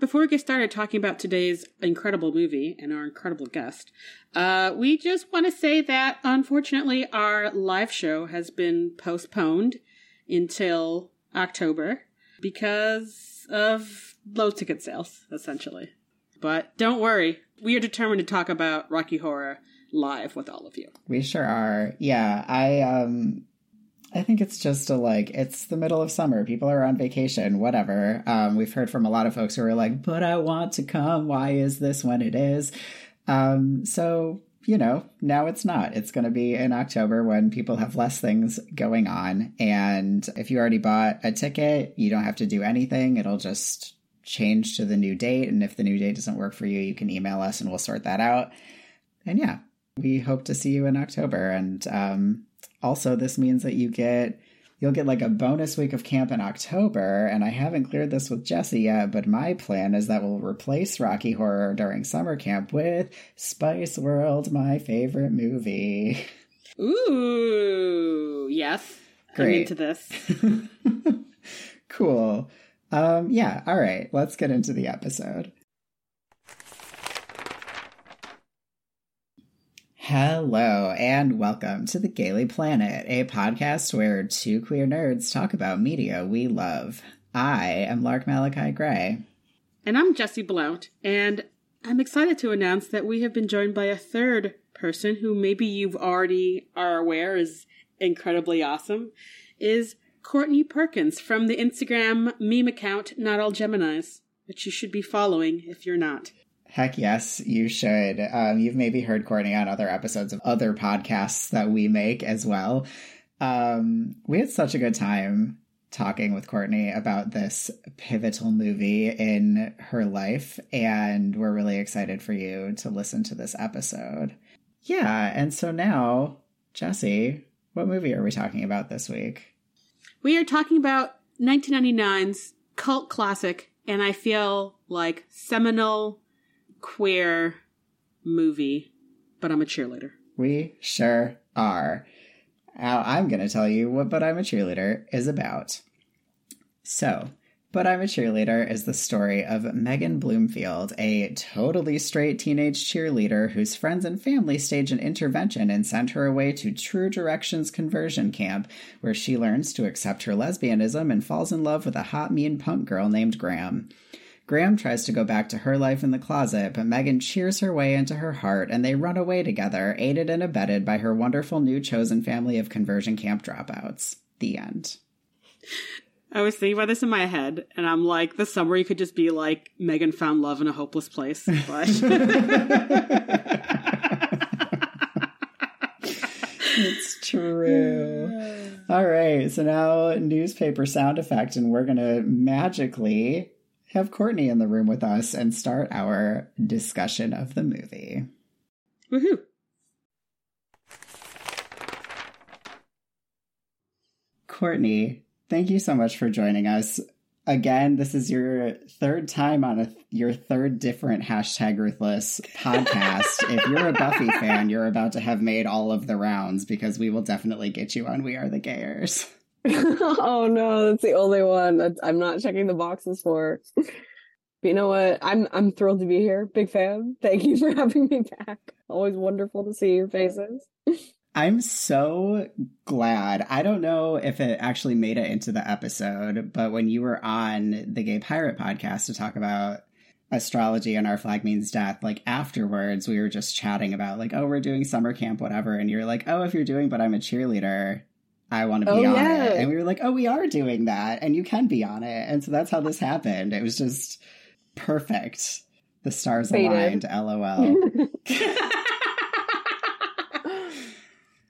Before we get started talking about today's incredible movie and our incredible guest, we just want to say that, unfortunately, our live show has been postponed until October because of low ticket sales, essentially. But don't worry, we are determined to talk about Rocky Horror live with all of you. We sure are. Yeah, I think it's just it's the middle of summer. People are on vacation, whatever. We've heard from a lot of folks who are like, but I want to come. Why is this when it is? So, now it's not. It's going to be in October when people have less things going on. And if you already bought a ticket, you don't have to do anything. It'll just change to the new date. And if the new date doesn't work for you, you can email us and we'll sort that out. And yeah, we hope to see you in October. And, also, this means that you'll get a bonus week of camp in October, and I haven't cleared this with Jesse yet, but my plan is that we'll replace Rocky Horror during summer camp with Spice World, my favorite movie. Ooh, yes. Great. I'm into this. Cool. Yeah, all right. Let's get into the episode. Hello and welcome to The Gaily Planet, a podcast where two queer nerds talk about media we love. I am Lark Malachi Gray. And I'm Jesse Blount, and I'm excited to announce that we have been joined by a third person who maybe you already are aware is incredibly awesome, is Courtney Perkins from the Instagram meme account Not All Geminis, which you should be following if you're not. Heck yes, you should. You've maybe heard Courtney on other episodes of other podcasts that we make as well. We had such a good time talking with Courtney about this pivotal movie in her life, and we're really excited for you to listen to this episode. Yeah, and so now, Jesse, what movie are we talking about this week? We are talking about 1999's cult classic, and I feel like seminal queer movie, But I'm a Cheerleader. We sure are. Now I'm going to tell you what But I'm a Cheerleader is about. So, But I'm a Cheerleader is the story of Megan Bloomfield, a totally straight teenage cheerleader whose friends and family stage an intervention and send her away to True Directions conversion camp, where she learns to accept her lesbianism and falls in love with a hot, mean punk girl named Graham. Graham tries to go back to her life in the closet, but Megan cheers her way into her heart, and they run away together, aided and abetted by her wonderful new chosen family of conversion camp dropouts. The end. I was thinking about this in my head, and I'm like, the summary could just be like, Megan found love in a hopeless place, but... It's true. Yeah. All right, so now newspaper sound effect, and we're going to magically... have Courtney in the room with us and start our discussion of the movie. Woohoo! Courtney, thank you so much for joining us. Again, this is your third time on your third different hashtag Ruthless podcast. If you're a Buffy fan, you're about to have made all of the rounds because we will definitely get you on We Are the Gayers. Oh no, that's the only one I'm not checking the boxes for. But you know what? I'm thrilled to be here. Big fan. Thank you for having me back. Always wonderful to see your faces. I'm so glad. I don't know if it actually made it into the episode, but when you were on the Gay Pirate podcast to talk about astrology and Our Flag Means Death, afterwards we were just chatting about oh, we're doing summer camp, whatever, and you're like, oh, if you're doing But I'm a Cheerleader, I want to be on it. And we were like, oh, we are doing that. And you can be on it. And so that's how this happened. It was just perfect. The stars aligned. LOL.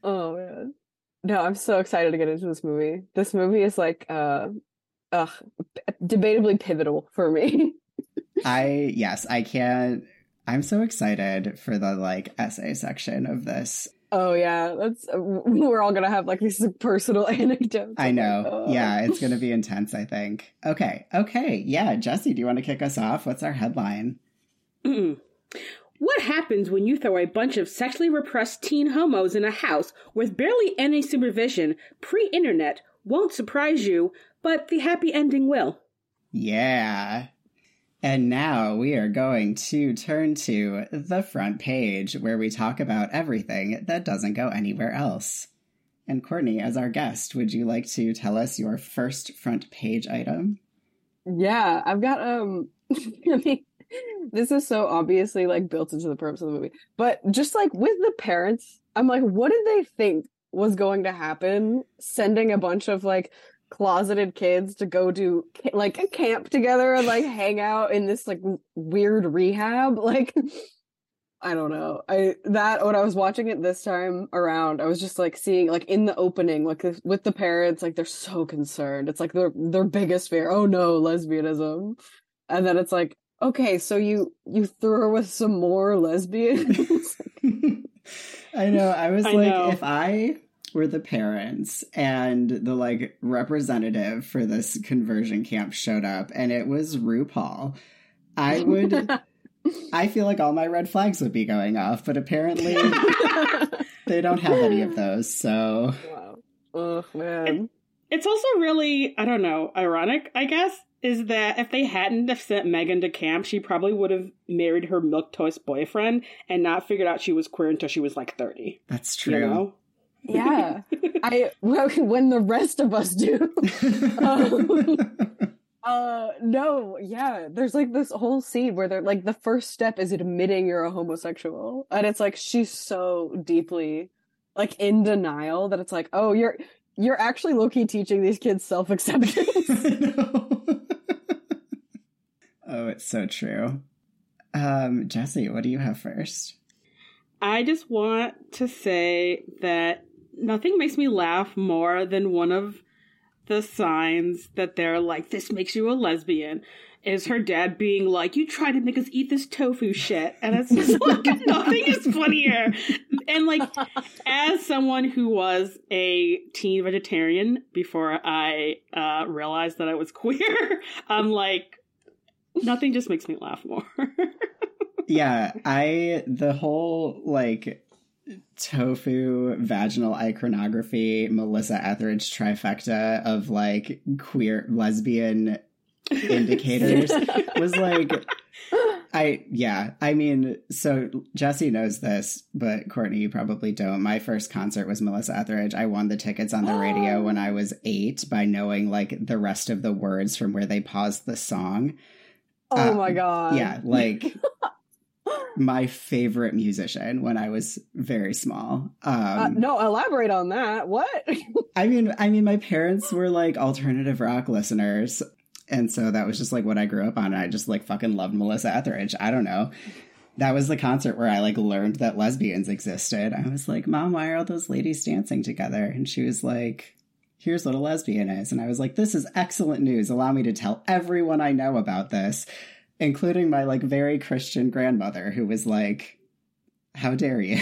Oh, man. No, I'm so excited to get into this movie. This movie is debatably pivotal for me. I'm so excited for the essay section of this Oh yeah, that's we're all gonna have like these personal anecdotes. I know. Like, oh. Yeah, it's gonna be intense, I think. Okay. Yeah, Jesse, do you want to kick us off? What's our headline? Mm-mm. What happens when you throw a bunch of sexually repressed teen homos in a house with barely any supervision, pre-internet, won't surprise you, but the happy ending will. Yeah. And now we are going to turn to the front page, where we talk about everything that doesn't go anywhere else. And Courtney, as our guest, would you like to tell us your first front page item? Yeah, I've got, I mean, this is so obviously like built into the purpose of the movie, but just like with the parents, I'm like, what did they think was going to happen? Sending a bunch of like closeted kids to go do like a camp together and like hang out in this like weird rehab. Like, I don't know. When I was watching it this time around, I was just like seeing like in the opening, like with the parents, like they're so concerned. It's like their biggest fear. Oh no, lesbianism. And then it's like, okay, so you threw her with some more lesbians. I know. I know. If I were the parents and the like representative for this conversion camp showed up and it was RuPaul, I feel like all my red flags would be going off, but apparently they don't have any of those. So, wow. Oh man, it's also really, I don't know, ironic, I guess, is that if they hadn't have sent Megan to camp, she probably would have married her milquetoast boyfriend and not figured out she was queer until she was like 30. That's true. You know? Yeah. When the rest of us do. No, yeah. There's like this whole scene where they're like, the first step is admitting you're a homosexual. And it's like, she's so deeply like in denial that it's like, oh, you're actually low-key teaching these kids self-acceptance. I know. Oh, it's so true. Jesse, what do you have first? I just want to say that nothing makes me laugh more than one of the signs that they're like, this makes you a lesbian, is her dad being like, you try to make us eat this tofu shit. And it's just like, nothing is funnier. And like, as someone who was a teen vegetarian before I realized that I was queer, I'm like, nothing just makes me laugh more. Yeah, the whole, like, tofu, vaginal iconography, Melissa Etheridge trifecta of, like, queer lesbian indicators was, like, so Jesse knows this, but Courtney, you probably don't. My first concert was Melissa Etheridge. I won the tickets on the radio when I was 8 by knowing, like, the rest of the words from where they paused the song. Oh my God. Yeah, like my favorite musician when I was very small. No, elaborate on that. What? I mean, my parents were like alternative rock listeners. And so that was just like what I grew up on. And I just like fucking loved Melissa Etheridge. I don't know. That was the concert where I like learned that lesbians existed. I was like, Mom, why are all those ladies dancing together? And she was like, here's what a lesbian is. And I was like, this is excellent news. Allow me to tell everyone I know about this, including my like very Christian grandmother who was like, how dare you?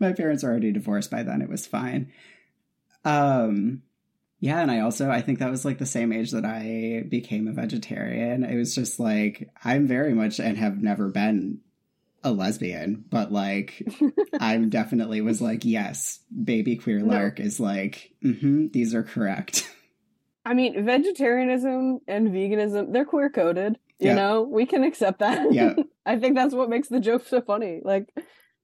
My parents were already divorced by then. It was fine. Yeah. And I think that was like the same age that I became a vegetarian. It was just like, I'm very much and have never been a lesbian, but like I definitely was like, yes, baby queer Lark is like, mm-hmm, these are correct. I mean, vegetarianism and veganism, they're queer coded, you know, we can accept that. Yeah. I think that's what makes the joke so funny. Like,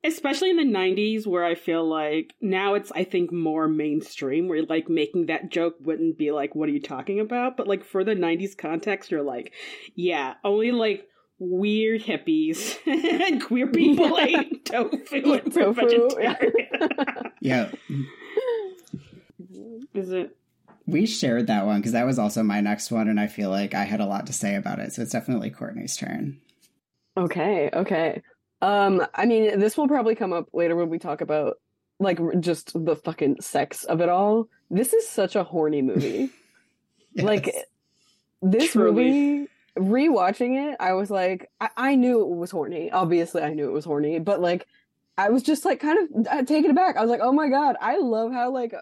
especially in the 90s, where I feel like now it's, I think, more mainstream, where like making that joke wouldn't be like, what are you talking about? But like for the 90s context, you're like, yeah, only like weird hippies and queer people ate tofu and tofu. Yeah. Is it? We shared that one because that was also my next one, and I feel like I had a lot to say about it. So it's definitely Courtney's turn. Okay. I mean, this will probably come up later when we talk about like just the fucking sex of it all. This is such a horny movie. Yes. Like this movie. Rewatching it, I was like, I knew it was horny. Obviously, I knew it was horny, but like, I was just like kind of taken aback. I was like, oh my God, I love how like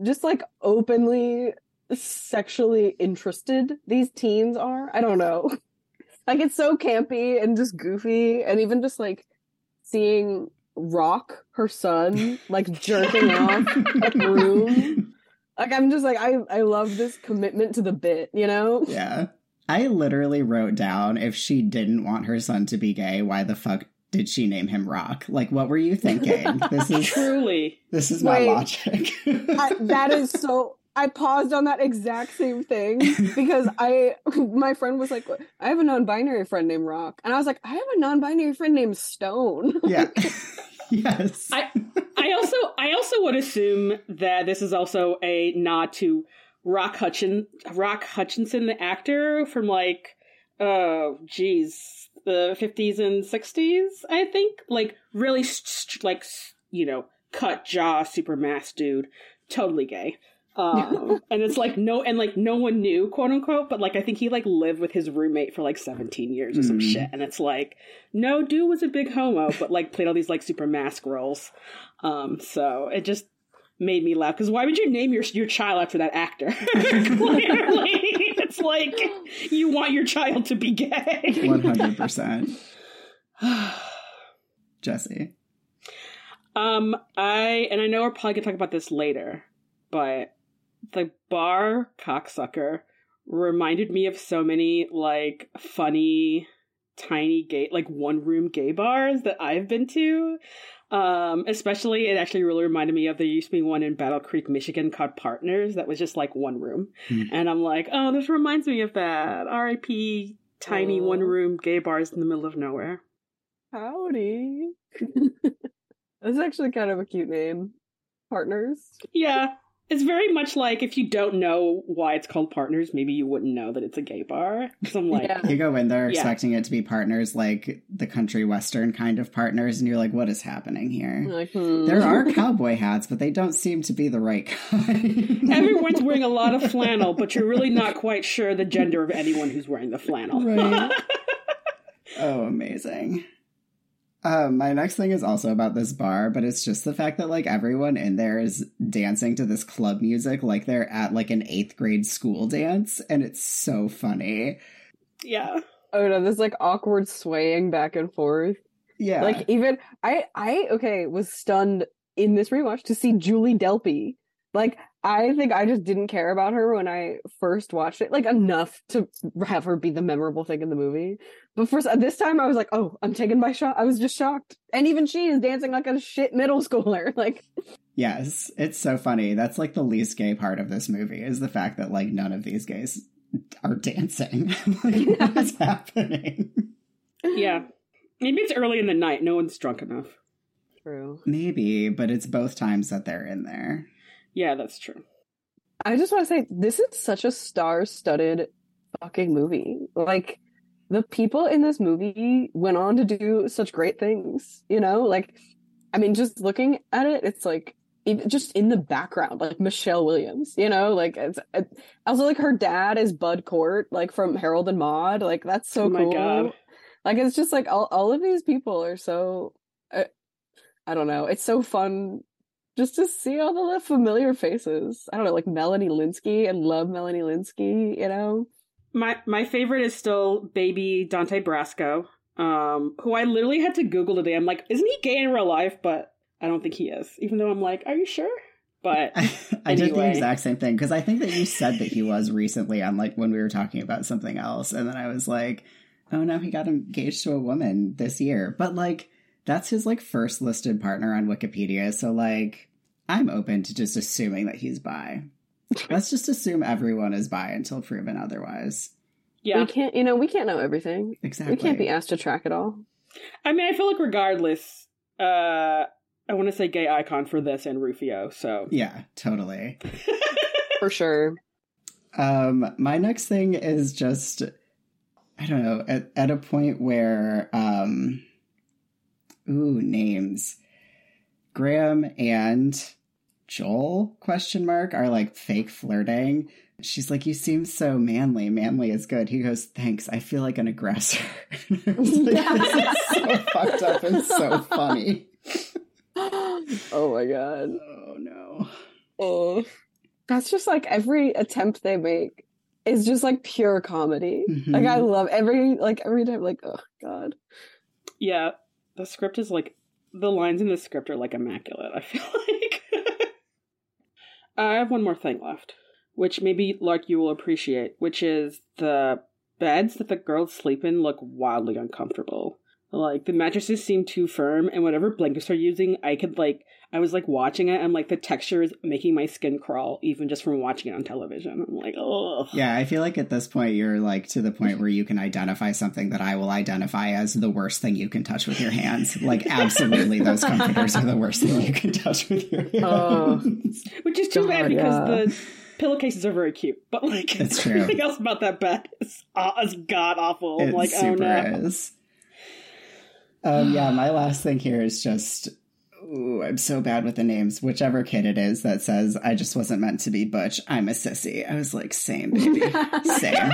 just like openly sexually interested these teens are. I don't know. Like it's so campy and just goofy, and even just like seeing Rock, her son, like jerking off a room. Like I'm just like I love this commitment to the bit, you know? Yeah. I literally wrote down, if she didn't want her son to be gay, why the fuck did she name him Rock? Like, what were you thinking? This is truly. This is my logic. That is so. I paused on that exact same thing because my friend was like, I have a non-binary friend named Rock, and I was like, I have a non-binary friend named Stone. Yeah. Yes. I also would assume that this is also a nod to Rock Hutchinson, the actor from like, the 50s and 60s, I think. Like, really, cut jaw, super mass dude. Totally gay. And it's like, no one knew, quote unquote, but like, I think he like lived with his roommate for like 17 years or some shit. And it's like, no, dude was a big homo, but like played all these like super mask roles. So it just made me laugh, because why would you name your child after that actor? Clearly, it's like you want your child to be gay. 100%. Jesse. I know we're probably gonna talk about this later, but the bar cocksucker reminded me of so many like funny tiny gay, like one room gay bars that I've been to. Especially, it actually really reminded me of, there used to be one in Battle Creek, Michigan called Partners that was just like one room. And I'm like, oh, this reminds me of that. R.I.P. tiny one room gay bars in the middle of nowhere. Howdy. That's actually kind of a cute name. Partners. Yeah. It's very much like, if you don't know why it's called Partners, maybe you wouldn't know that it's a gay bar. Because I'm like... Yeah. You go in there expecting it to be Partners, like the country western kind of Partners, and you're like, what is happening here? Like, There are cowboy hats, but they don't seem to be the right kind. Everyone's wearing a lot of flannel, but you're really not quite sure the gender of anyone who's wearing the flannel. Right. Oh, amazing. My next thing is also about this bar, but it's just the fact that, like, everyone in there is dancing to this club music like they're at, like, an 8th grade school dance, and it's so funny. Yeah. Oh, no, this, like, awkward swaying back and forth. Yeah. Like, even, I was stunned in this rewatch to see Julie Delpy. Like, I think I just didn't care about her when I first watched it, like, enough to have her be the memorable thing in the movie. But first, this time I was like, oh, I'm taken by shock. I was just shocked. And even she is dancing like a shit middle schooler. Like, yes, it's so funny. That's like the least gay part of this movie, is the fact that like none of these gays are dancing. Like, what's happening? Yeah. Maybe it's early in the night. No one's drunk enough. True. Maybe, but it's both times that they're in there. Yeah, that's true. I just want to say, this is such a star-studded fucking movie. Like, the people in this movie went on to do such great things, you know? Like, I mean, just looking at it, it's like, just in the background, like Michelle Williams, you know? Like, it's also, like, her dad is Bud Cort, like, from Harold and Maude. Like, that's so cool. Oh, my God. Like, it's just, like, all of these people are so... I don't know. It's so fun... just to see all the familiar faces. I don't know, like Melanie Linsky, and love Melanie Linsky, you know? My favorite is still baby Dante Brasco, who I literally had to Google today. I'm like, isn't he gay in real life? But I don't think he is, even though I'm like, are you sure? But I did the exact same thing, because I think that you said that he was recently on like when we were talking about something else. And then I was like, oh no, he got engaged to a woman this year. But like, that's his like first listed partner on Wikipedia. So like, I'm open to just assuming that he's bi. Let's just assume everyone is bi until proven otherwise. Yeah. We can't know everything. Exactly. We can't be asked to track it all. I mean, I feel like regardless, I want to say gay icon for this and Rufio, so. Yeah, totally. For sure. My next thing is just, I don't know, at a point where, names. Graham and... Joel, are like fake flirting. She's like, you seem so manly. Manly is good. He goes, thanks. I feel like an aggressor. Like, this is so fucked up and so funny. Oh my god. Oh no. Oh, that's just like every attempt they make is just like pure comedy. Mm-hmm. Like I love every time, like, oh god. Yeah, the script is like, the lines in the script are like immaculate, I feel like. I have one more thing left, which maybe like you will appreciate, which is the beds that the girls sleep in look wildly uncomfortable. Like, the mattresses seem too firm, and whatever blankets they're using, I was, like, watching it, and, like, the texture is making my skin crawl, even just from watching it on television. I'm like, ugh. Yeah, I feel like at this point, you're, like, to the point where you can identify something that I will identify as the worst thing you can touch with your hands. Like, absolutely, those comforters are the worst thing you can touch with your hands. Which is too bad, because the pillowcases are very cute, but, like, everything else about that bed is god-awful. It like, super is. Yeah, my last thing here is just, I'm so bad with the names. Whichever kid it is that says, I just wasn't meant to be butch, I'm a sissy. I was like, same, baby. Same.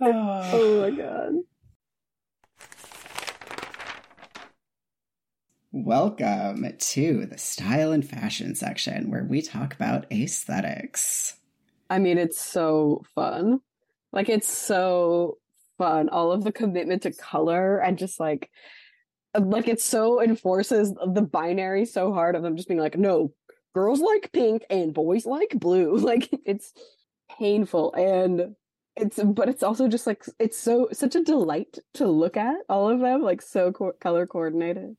Oh my god. Welcome to the style and fashion section where we talk about aesthetics. I mean, it's so fun. Like, it's so fun, all of the commitment to color, and just like it so enforces the binary so hard of them just being like, no, girls like pink and boys like blue. Like, it's painful, and it's also just like, it's such a delight to look at, all of them, like, so color coordinated.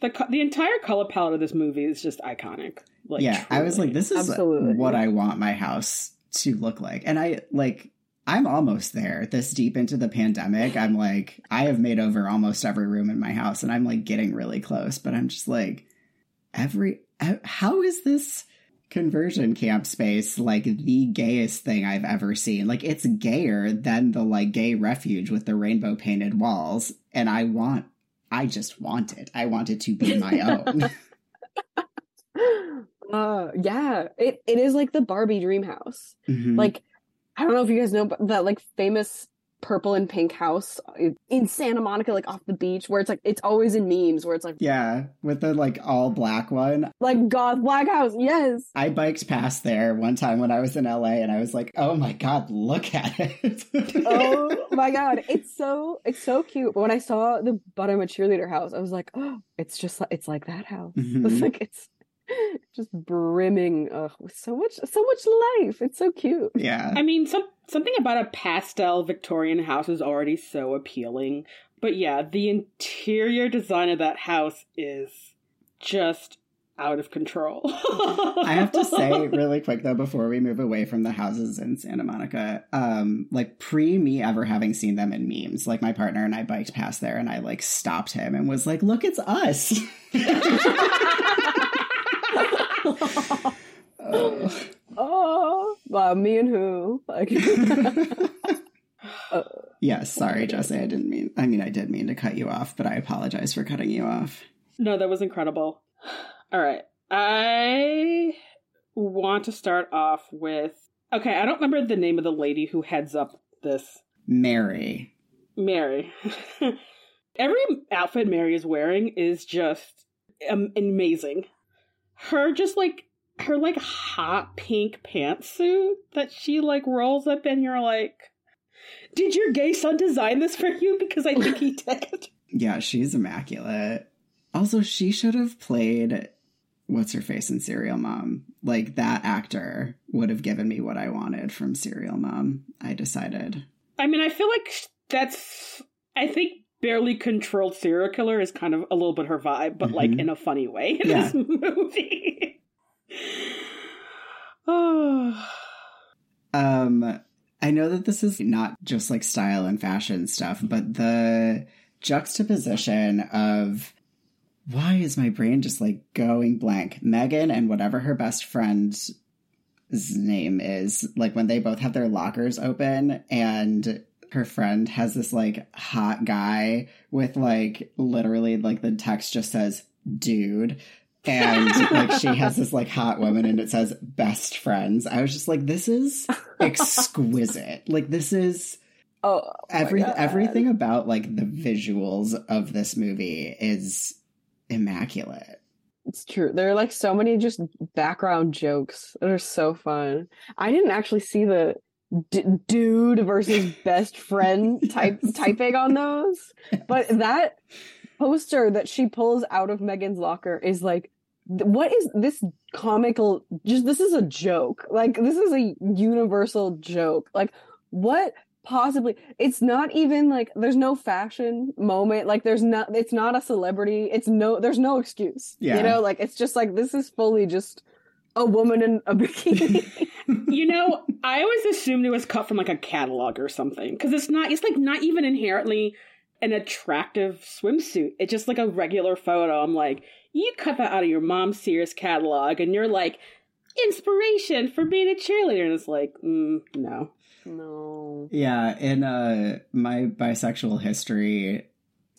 The entire color palette of this movie is just iconic. Like, yeah, truly. I was like, this is what I want my house to look like, and I like. I'm almost there. This deep into the pandemic, I'm like, I have made over almost every room in my house, and I'm like getting really close, but I'm just like, how is this conversion camp space like the gayest thing I've ever seen? Like, it's gayer than the like gay refuge with the rainbow painted walls, and I want it to be my own. Yeah, it is like the Barbie dream house. Mm-hmm. Like, I don't know if you guys know, but that like famous purple and pink house in Santa Monica, like off the beach, where it's like, it's always in memes where it's like, yeah, with the like all black one, like goth black house. Yes. I biked past there one time when I was in LA, and I was like, oh my god, look at it. Oh my god, it's so cute. But when I saw the But I'm a Cheerleader house, I was like, oh, it's just like, it's like that house. Mm-hmm. It's like, it's just brimming with so much life. It's so cute. Yeah, I mean, something about a pastel Victorian house is already so appealing, but yeah, the interior design of that house is just out of control. I have to say really quick though, before we move away from the houses in Santa Monica, like pre me ever having seen them in memes, like my partner and I biked past there, and I like stopped him and was like, look, it's us. Well, me and who? Like, yeah, sorry, Jesse. I did mean to cut you off, but I apologize for cutting you off. No, that was incredible. All right. I want to start off with, okay, I don't remember the name of the lady who heads up this. Mary. Every outfit Mary is wearing is just amazing. Her just like, her like hot pink pantsuit that she like rolls up, and you're like, did your gay son design this for you? Because I think he did. Yeah, she's immaculate. Also, she should have played what's her face in Serial Mom. Like, that actor would have given me what I wanted from Serial Mom, I decided. I mean, I feel like barely controlled serial killer is kind of a little bit her vibe, but mm-hmm. like in a funny way in this movie. I know that this is not just like style and fashion stuff, but the juxtaposition of, why is my brain just like going blank? Megan and whatever her best friend's name is, like when they both have their lockers open, and her friend has this like hot guy with like literally like the text just says dude, and like she has this like hot woman and it says best friends. I was just like, this is exquisite. Like, this is everything about like the visuals of this movie is immaculate. It's true. There are like so many just background jokes that are so fun. I didn't actually see the dude versus best friend typing on those, but that poster that she pulls out of Megan's locker is like, what is this comical? Just this is a joke. Like this is a universal joke. Like what? Possibly. It's not even like there's no fashion moment. Like there's not. It's not a celebrity. There's no excuse. Yeah. You know. Like it's just like this is fully just a woman in a bikini. You know, I always assumed it was cut from like a catalog or something because it's not. It's like not even inherently an attractive swimsuit. It's just like a regular photo. I'm like, you cut that out of your mom's Sears catalog, and you're like, inspiration for being a cheerleader, and it's like, no. No. Yeah, in my bisexual history,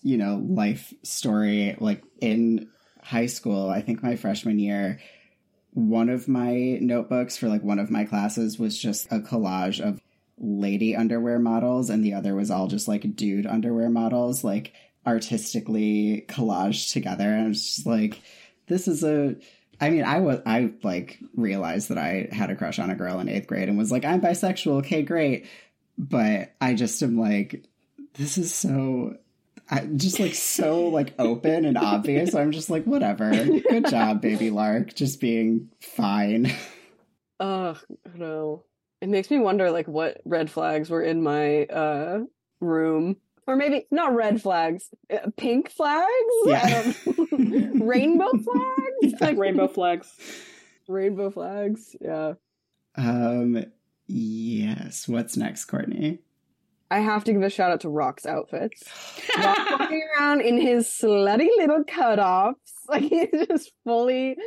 you know, life story, like in high school, I think my freshman year, one of my notebooks for like one of my classes was just a collage of lady underwear models, and the other was all just like dude underwear models, like artistically collaged together. And I was just like, this is a... I mean, I like realized that I had a crush on a girl in 8th grade and was like, I'm bisexual. Okay, great. But I just am like, this is so, just like so like open and obvious. I'm just like, whatever. Good job, baby Lark. Just being fine. Oh, no. It makes me wonder like what red flags were in my room. Or maybe not red flags, pink flags, yeah. Rainbow flags, like rainbow flags. Yeah. Yes. What's next, Courtney? I have to give a shout out to Rock's outfits. Rock walking around in his slutty little cutoffs, like he's just fully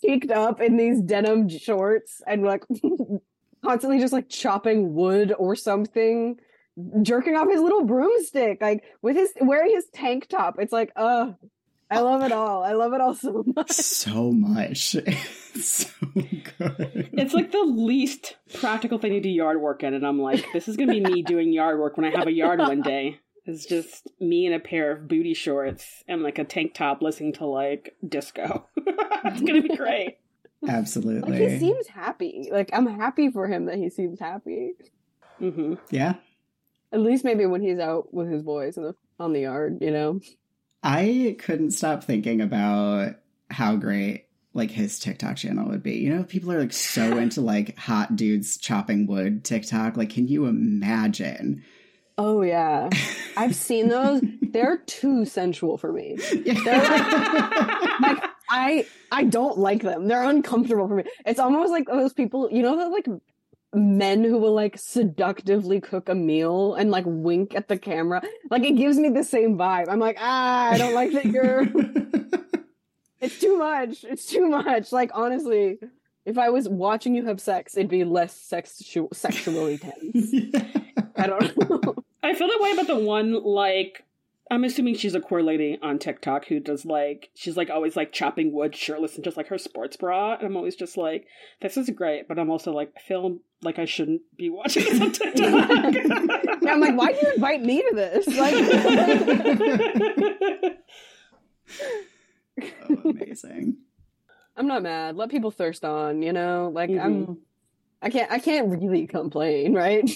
cheeked up in these denim shorts and like constantly just like chopping wood or something. Jerking off his little broomstick, like with his wearing his tank top. It's like, I love it all. I love it all so much. So much. It's so good. It's like the least practical thing to do yard work in. And I'm like, this is going to be me doing yard work when I have a yard one day. It's just me in a pair of booty shorts and like a tank top listening to like disco. It's going to be great. Absolutely. Like, he seems happy. Like I'm happy for him that he seems happy. Mm-hmm. Yeah. At least maybe when he's out with his boys on the yard, you know? I couldn't stop thinking about how great, like, his TikTok channel would be. You know, people are, like, so into, like, hot dudes chopping wood TikTok. Like, can you imagine? Oh, yeah. I've seen those. They're too sensual for me. Yeah. They're like I don't like them. They're uncomfortable for me. It's almost like those people, you know, that, like... men who will like seductively cook a meal and like wink at the camera. Like it gives me the same vibe. I'm like, I don't like that you're it's too much. Like honestly, if I was watching you have sex, it'd be less sexually tense. Yeah. I don't know. I feel that way about the one, like, I'm assuming she's a queer lady on TikTok who does like, she's like always like chopping wood shirtless and just like her sports bra. And I'm always just like, this is great. But I'm also like, I feel like I shouldn't be watching this on TikTok. Yeah, I'm like, why do you invite me to this? Like, oh, amazing. I'm not mad. Let people thirst on, you know, like mm-hmm. I can't really complain. Right.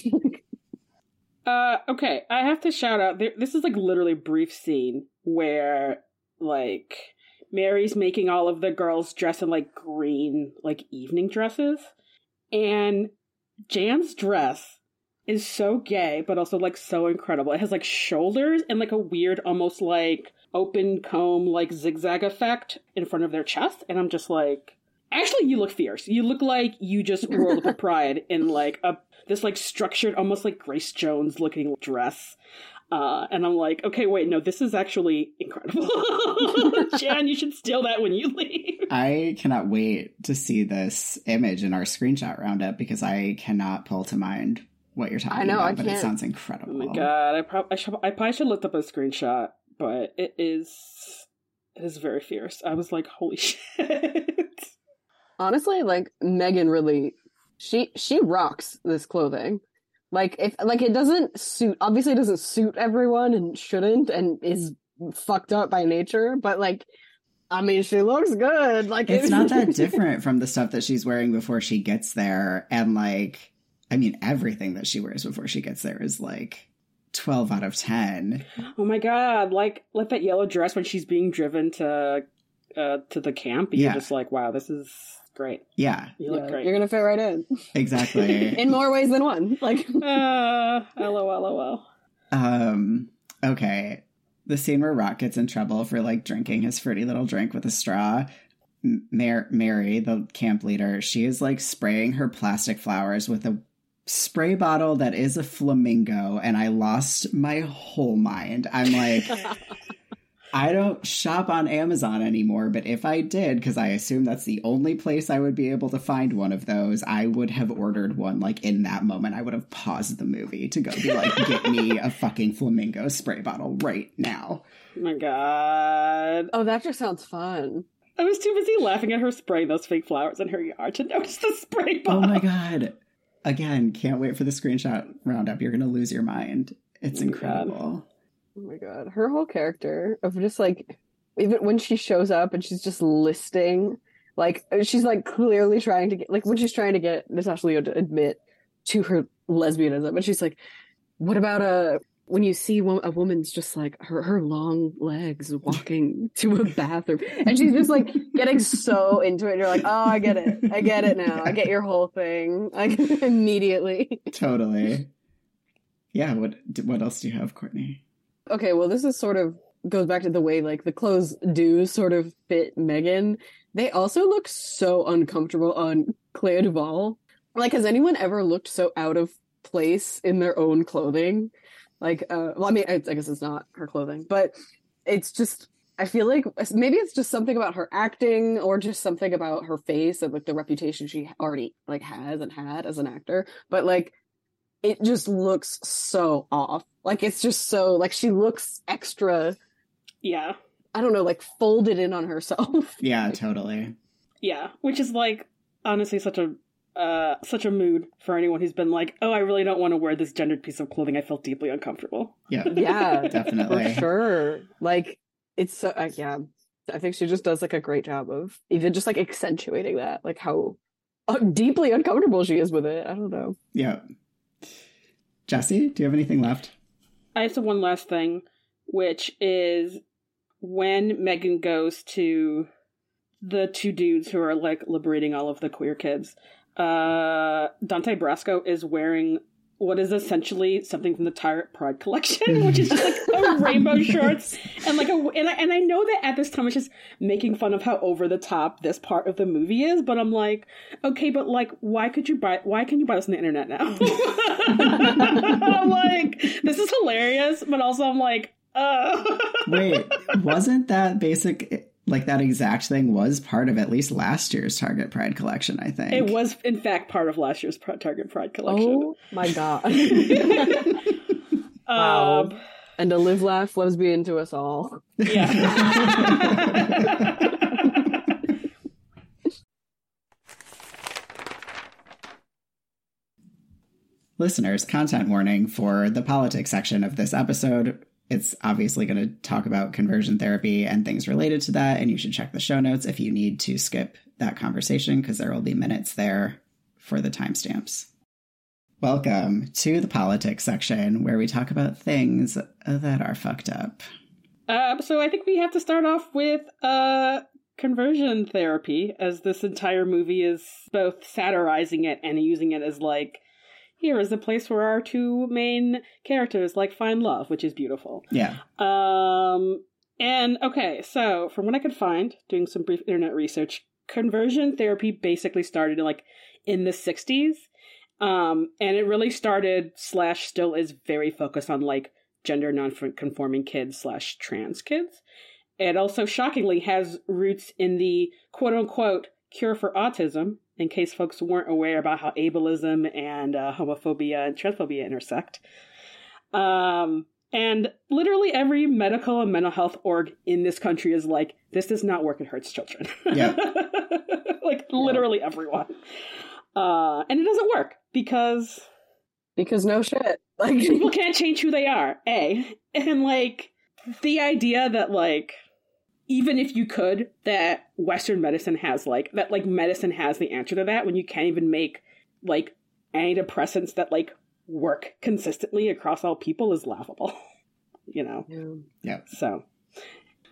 Okay, I have to shout out, this is like literally a brief scene where like Mary's making all of the girls dress in like green like evening dresses, and Jan's dress is so gay but also like so incredible. It has like shoulders and like a weird almost like open comb like zigzag effect in front of their chest, and I'm just like, actually, you look fierce. You look like you just rolled up a pride in, like, this, like, structured, almost like Grace Jones-looking dress. And I'm like, okay, wait, no, this is actually incredible. Jan, you should steal that when you leave. I cannot wait to see this image in our screenshot roundup because I cannot pull to mind what you're talking about, but it sounds incredible. Oh, my God. I probably should look up a screenshot, but it is very fierce. I was like, holy shit. Honestly, like, Megan really, she rocks this clothing. Like, if like it doesn't suit everyone and shouldn't and is fucked up by nature, but like I mean, she looks good. Like, it's not that different from the stuff that she's wearing before she gets there. And like, I mean, everything that she wears before she gets there is like 12 out of 10. Oh my God. Like that yellow dress when she's being driven to the camp. You're just like, wow, this is great. Yeah. You look great. You're going to fit right in. Exactly. In more ways than one. Like, LOL. Okay. The scene where Rock gets in trouble for like drinking his fruity little drink with a straw. Mary, the camp leader, she is like spraying her plastic flowers with a spray bottle that is a flamingo, and I lost my whole mind. I'm like, I don't shop on Amazon anymore, but if I did, because I assume that's the only place I would be able to find one of those, I would have ordered one. Like, in that moment, I would have paused the movie to go be like, get me a fucking flamingo spray bottle right now. Oh my God. Oh, that just sounds fun. I was too busy laughing at her spraying those fake flowers in her yard to notice the spray bottle. Oh my God. Again, can't wait for the screenshot roundup. You're going to lose your mind. It's incredible. God. Oh my God. Her whole character of just like, even when she shows up and she's just listing, like, she's like clearly trying to get, like, when she's trying to get Natasha Lyonne to admit to her lesbianism, and she's like, what about when you see a woman's just like her long legs walking to a bathroom, and she's just like getting so into it, and you're like, oh, I get it now. I get your whole thing, like, immediately. Totally. Yeah. What else do you have, Courtney? Okay, well, this is sort of goes back to the way, like, the clothes do sort of fit Megan. They also look so uncomfortable on Clea DuVall. Like, has anyone ever looked so out of place in their own clothing? Like, well, I mean, I guess it's not her clothing, but it's just, I feel like maybe it's just something about her acting or just something about her face and, like, the reputation she already, like, has and had as an actor. But, like, it just looks so off. Like, it's just so, like, she looks extra. Yeah. I don't know, like, folded in on herself. Yeah, totally. Yeah, which is, like, honestly such a mood for anyone who's been like, oh, I really don't want to wear this gendered piece of clothing. I felt deeply uncomfortable. Yeah. Yeah, definitely. For sure. Like, it's so, yeah. I think she just does, like, a great job of even just, like, accentuating that. Like, how deeply uncomfortable she is with it. I don't know. Yeah. Jesse, do you have anything left? I have one last thing, which is when Megan goes to the two dudes who are, like, liberating all of the queer kids. Dante Brasco is wearing what is essentially something from the Target Pride collection, which is just like a rainbow shorts and like and I know that at this time it's just making fun of how over the top this part of the movie is, but I'm like, okay, but like, why can you buy this on the internet now? I'm like, this is hilarious, but also I'm like, wait, wasn't that basic? Like, that exact thing was part of at least last year's Target Pride collection, I think. It was, in fact, part of last year's Target Pride collection. Oh, my God. Wow. And to live, laugh, lesbian to us all. Yeah. Listeners, content warning for the politics section of this episode. It's obviously going to talk about conversion therapy and things related to that, and you should check the show notes if you need to skip that conversation, because there will be minutes there for the timestamps. Welcome to the politics section, where we talk about things that are fucked up. So I think we have to start off with conversion therapy, as this entire movie is both satirizing it and using it as, like, here is the place where our two main characters, like, find love, which is beautiful. Yeah. And, okay, so from what I could find, doing some brief internet research, conversion therapy basically started, like, in the 60s. And it really started, / still is very focused on, like, gender non-conforming kids / trans kids. It also shockingly has roots in the quote-unquote cure for autism, in case folks weren't aware about how ableism and homophobia and transphobia intersect. And literally every medical and mental health org in this country is like, this does not work, it hurts children. Yeah. Like, literally everyone. And it doesn't work because no shit. Like, people can't change who they are, A. And, like, the idea that, like, even if you could, that Western medicine has medicine has the answer to that when you can't even make antidepressants that work consistently across all people is laughable. You know? Yeah. So,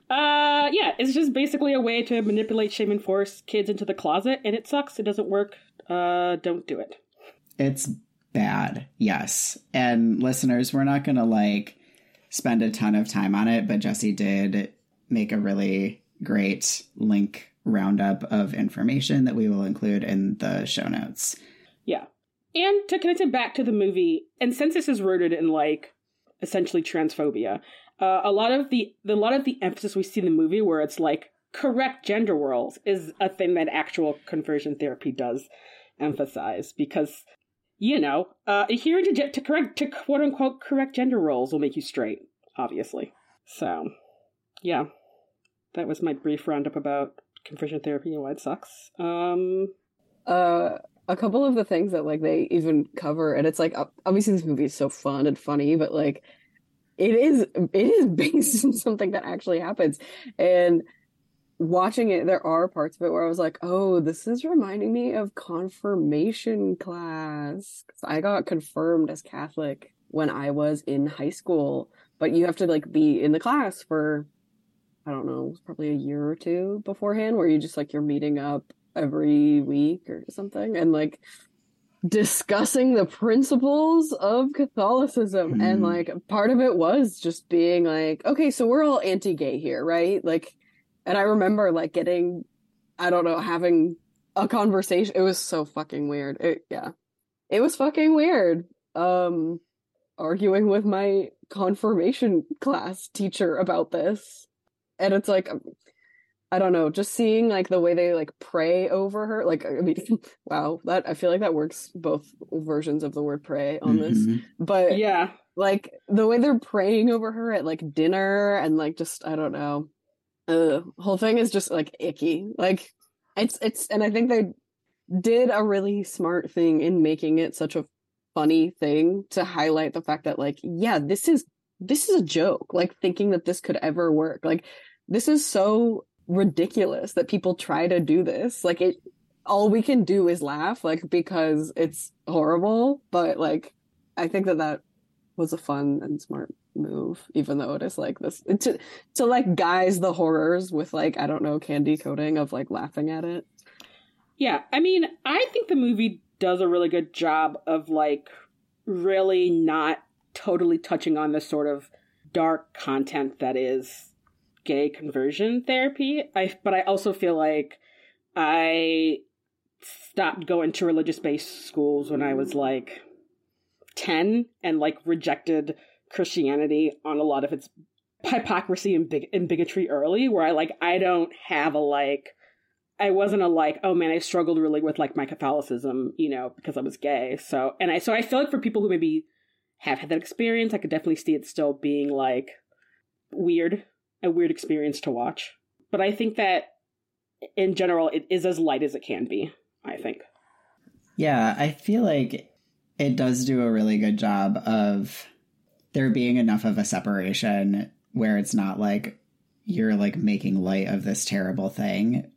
it's just basically a way to manipulate, shame, and force kids into the closet. And it sucks. It doesn't work. Don't do it. It's bad. Yes. And listeners, we're not going to spend a ton of time on it, but Jesse did make a really great link roundup of information that we will include in the show notes. Yeah. And to connect it back to the movie, and since this is rooted in essentially transphobia, a lot of the emphasis we see in the movie where it's correct gender roles is a thing that actual conversion therapy does emphasize, because adhering to quote unquote correct gender roles will make you straight, obviously. So yeah, that was my brief roundup about conversion therapy and why it sucks. A couple of the things that they even cover, and it's obviously this movie is so fun and funny, but it is based on something that actually happens. And watching it, there are parts of it where I was oh, this is reminding me of confirmation class, because I got confirmed as Catholic when I was in high school, but you have to be in the class for, I don't know, probably a year or two beforehand, where you just you're meeting up every week or something and discussing the principles of Catholicism. Mm-hmm. And part of it was just being okay, so we're all anti-gay here, right? And I remember getting, I don't know, having a conversation. It was so fucking weird. It was fucking weird. Arguing with my confirmation class teacher about this. And it's I don't know, just seeing the way they pray over her. I mean, wow, that I feel that works both versions of the word pray on mm-hmm. this. But yeah, the way they're praying over her at dinner and just, I don't know, the whole thing is just icky. It's and I think they did a really smart thing in making it such a funny thing to highlight the fact that this is a joke. Thinking that this could ever work, this is so ridiculous that people try to do this. It all we can do is laugh because it's horrible, but I think that was a fun and smart move, even though it is this to guise the horrors with I don't know, candy coating of laughing at it. Yeah, I mean, I think the movie does a really good job of really not totally touching on the sort of dark content that is gay conversion therapy. But I also feel I stopped going to religious-based schools when I was 10 and rejected Christianity on a lot of its hypocrisy and bigotry early, where I wasn't oh man, I struggled really with my Catholicism, because I was gay. So, and I feel for people who maybe have had that experience, I could definitely see it still being a weird experience to watch. But I think that in general, it is as light as it can be, I think. Yeah, I feel it does do a really good job of there being enough of a separation where it's not you're making light of this terrible thing.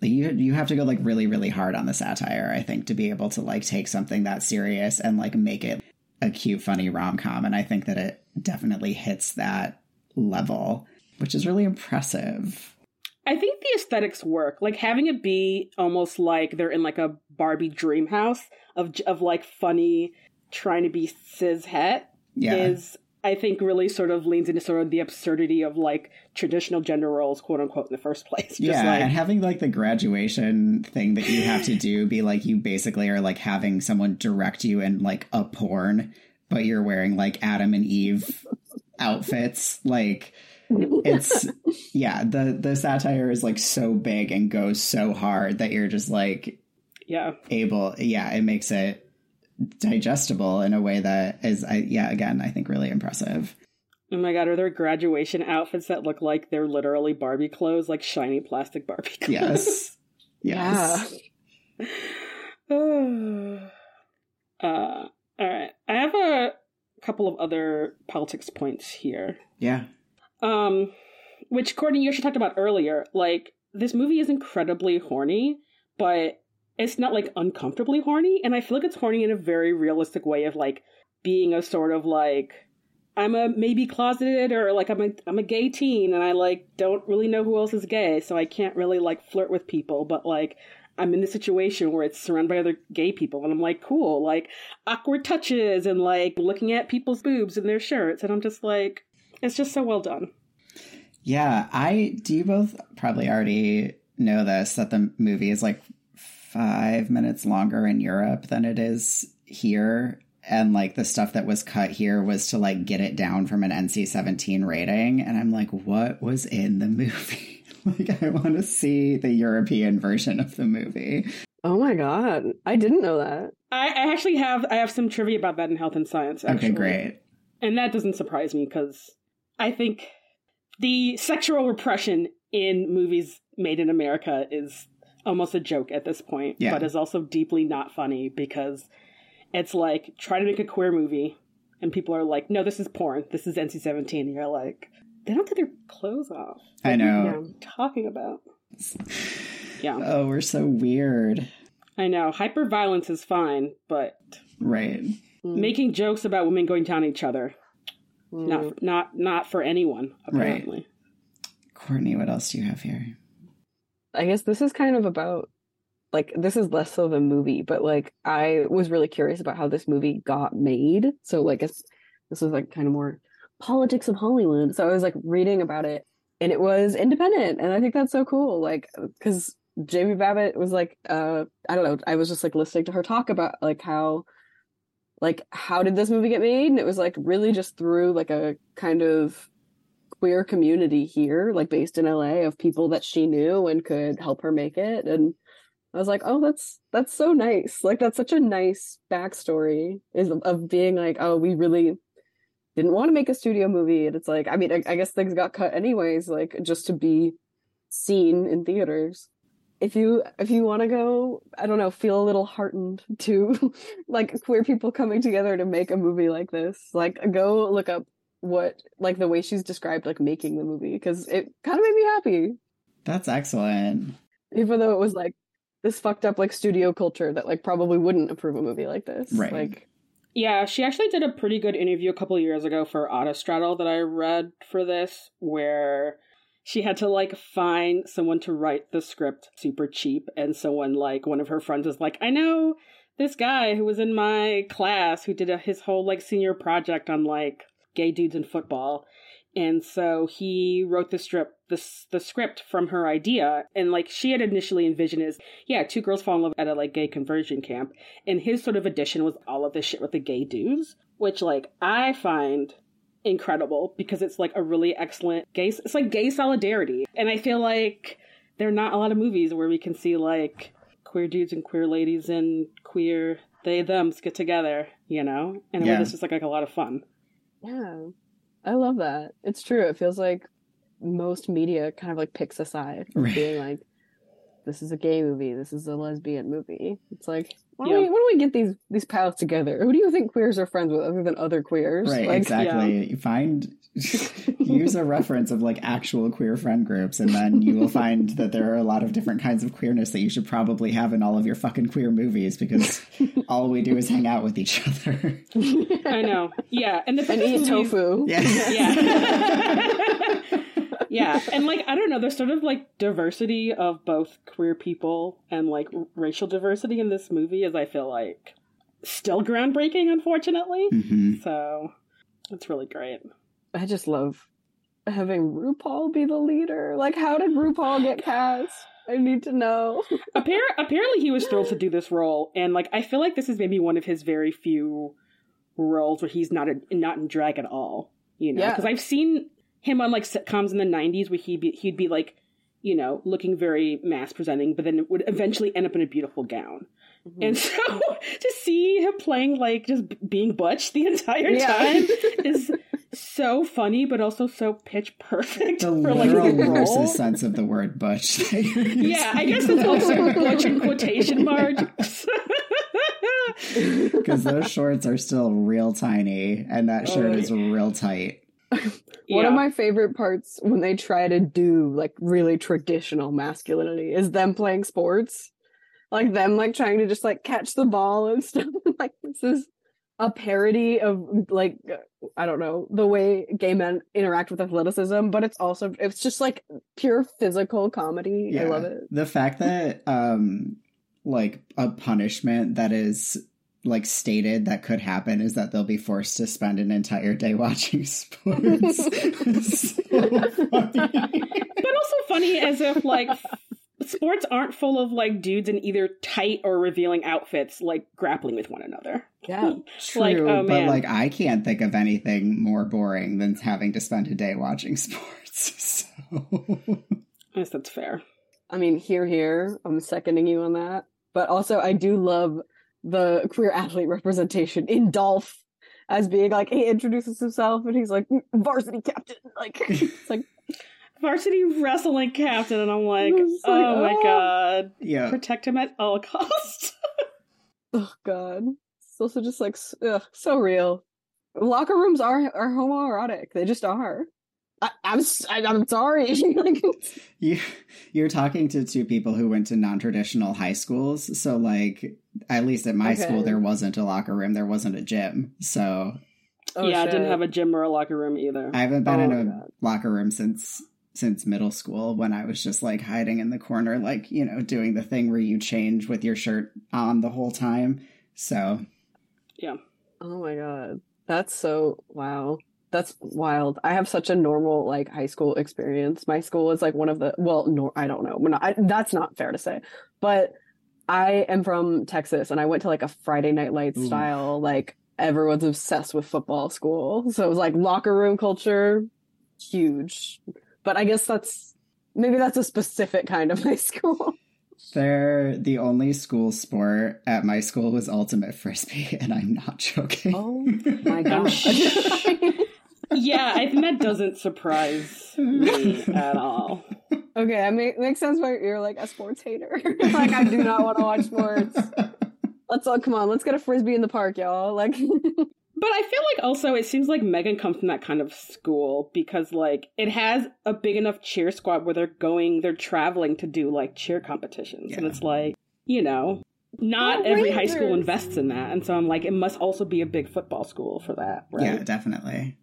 You have to go really, really hard on the satire, I think, to be able to take something that serious and make it a cute, funny rom-com. And I think that it definitely hits that level, which is really impressive. I think the aesthetics work, having it be almost they're in a Barbie dream house of funny trying to be cis het. Yeah. Is, I think, really sort of leans into sort of the absurdity of traditional gender roles, quote unquote, in the first place. Just yeah, and having the graduation thing that you have to do be you basically are having someone direct you in a porn, but you're wearing Adam and Eve outfits. It's yeah, the satire is so big and goes so hard that you're just it makes it digestible in a way that is, I think really impressive. Oh my God, are there graduation outfits that look like they're literally Barbie clothes, shiny plastic Barbie clothes? Yes. Yeah. All right. I have a couple of other politics points here. Yeah. which Courtney, you actually talked about earlier, like, this movie is incredibly horny, but it's not, like, uncomfortably horny. And I feel like it's horny in a very realistic way of, like, being a sort of, like, I'm a maybe closeted, or, like, I'm a gay teen, and I, like, don't really know who else is gay, so I can't really, like, flirt with people, but, like, I'm in this situation where it's surrounded by other gay people, and I'm like, cool, like, awkward touches, and, like, looking at people's boobs and their shirts, and I'm just like, it's just so well done. Yeah, do you both probably already know this, that the movie is, like, 5 minutes longer in Europe than it is here, and, like, the stuff that was cut here was to, like, get it down from an NC-17 rating, and I'm like, what was in the movie? Like, I want to see the European version of the movie. Oh my God. I didn't know that. I actually have some trivia about that in health and science, actually. Okay, great. And that doesn't surprise me, because I think the sexual repression in movies made in America is almost a joke at this point, yeah. But is also deeply not funny, because it's like, try to make a queer movie, and people are like, no, this is porn. This is NC-17. And you're like... They don't get their clothes off. Like, I know. You know I'm talking about. Yeah. Oh, we're so weird. I know. Hyperviolence is fine, but... Right. Making jokes about women going down each other. Mm. Not for anyone, apparently. Right. Courtney, what else do you have here? I guess this is kind of about... Like, this is less of a movie, but, like, I was really curious about how this movie got made. So, like, this was, like, kind of more... politics of Hollywood. So I was like reading about it, and it was independent, and I think that's so cool, like, because Jamie Babbitt was like, I don't know, I was just like listening to her talk about like how did this movie get made, and it was like really just through like a kind of queer community here, like based in LA, of people that she knew and could help her make it. And I was like, oh, that's so nice. Like, that's such a nice backstory of being like, oh, we really didn't want to make a studio movie. And it's like, I mean, I guess things got cut anyways, like, just to be seen in theaters. If you want to go, I don't know, feel a little heartened to like queer people coming together to make a movie like this, like, go look up what, like, the way she's described, like, making the movie, because it kind of made me happy. That's excellent. Even though it was like this fucked up like studio culture that like probably wouldn't approve a movie like this. Right. Like, yeah, she actually did a pretty good interview a couple of years ago for Autostraddle that I read for this, where she had to, like, find someone to write the script super cheap. And someone, like, one of her friends is like, I know this guy who was in my class who did his whole, like, senior project on, like, gay dudes in football. And so he wrote the script from her idea. And, like, she had initially envisioned is, yeah, two girls fall in love at a, like, gay conversion camp. And his sort of addition was all of this shit with the gay dudes, which, like, I find incredible, because it's, like, a really excellent gay... It's, like, gay solidarity. And I feel like there are not a lot of movies where we can see, like, queer dudes and queer ladies and queer they-thems get together, you know? And yeah. This is, like, a lot of fun. Yeah. I love that. It's true. It feels like most media kind of like picks a side, right. Being like, this is a gay movie, this is a lesbian movie. It's like, why don't we get these pals together? Who do you think queers are friends with other than other queers? Right, like, exactly. Yeah. You use a reference of like actual queer friend groups, and then you will find that there are a lot of different kinds of queerness that you should probably have in all of your fucking queer movies, because all we do is hang out with each other. I know. Yeah. And eat tofu. Yeah. Yeah. And like, I don't know, there's sort of like diversity of both queer people and like racial diversity in this movie is, I feel like, still groundbreaking, unfortunately. Mm-hmm. So it's really great. I just love having RuPaul be the leader. Like, how did RuPaul get cast? I need to know. Apparently he was thrilled to do this role. And like, I feel like this is maybe one of his very few roles where he's not in drag at all, you know? Because yeah. I've seen him on like sitcoms in the 90s where he'd be like, you know, looking very mass presenting, but then it would eventually end up in a beautiful gown. Mm-hmm. And so to see him playing like just being butch the entire time is... so funny, but also so pitch perfect. The literal grossest sense of the word butch. Yeah, I guess it's also butch in quotation marks. Because those shorts are still real tiny, and that shirt is real tight. One of my favorite parts when they try to do like really traditional masculinity is them playing sports, like them like trying to just like catch the ball and stuff. Like this is a parody of like, I don't know, the way gay men interact with athleticism, but it's also, it's just like pure physical comedy. Yeah. I love it. The fact that like a punishment that is like stated that could happen is that they'll be forced to spend an entire day watching sports. It's so funny. But also funny as if like sports aren't full of like dudes in either tight or revealing outfits like grappling with one another. Yeah, true. Like, oh, but like I can't think of anything more boring than having to spend a day watching sports. So. Yes, that's fair. I mean, here, I'm seconding you on that. But also, I do love the queer athlete representation in Dolph as being like, he introduces himself and he's like, varsity captain. Like, it's like, varsity wrestling captain. And I'm like, oh my God. Yeah. Protect him at all costs. Oh, God. It's also just like, so real. Locker rooms are homoerotic. They just are. I'm sorry. Like, you're talking to two people who went to non-traditional high schools. So like, at least at my school, there wasn't a locker room. There wasn't a gym. So I didn't have a gym or a locker room either. I haven't been in a locker room since middle school, when I was just like hiding in the corner, like, you know, doing the thing where you change with your shirt on the whole time. So, yeah. Oh my God. That's so, wow. That's wild. I have such a normal like high school experience. My school is like one of the I don't know. That's not fair to say, but I am from Texas, and I went to like a Friday Night Lights style like everyone's obsessed with football school. So it was like locker room culture, huge. But I guess that's a specific kind of high school. The only school sport at my school was ultimate frisbee, and I'm not joking. Oh my gosh. Yeah, I think that doesn't surprise me at all. Okay, I mean, it makes sense why you're like a sports hater. Like, I do not want to watch sports. Let's get a frisbee in the park, y'all. Like, but I feel like also it seems like Megan comes from that kind of school because like it has a big enough cheer squad where they're traveling to do like cheer competitions, and it's like, you know, not every high school invests in that, and so I'm like, it must also be a big football school for that, right? Yeah, definitely.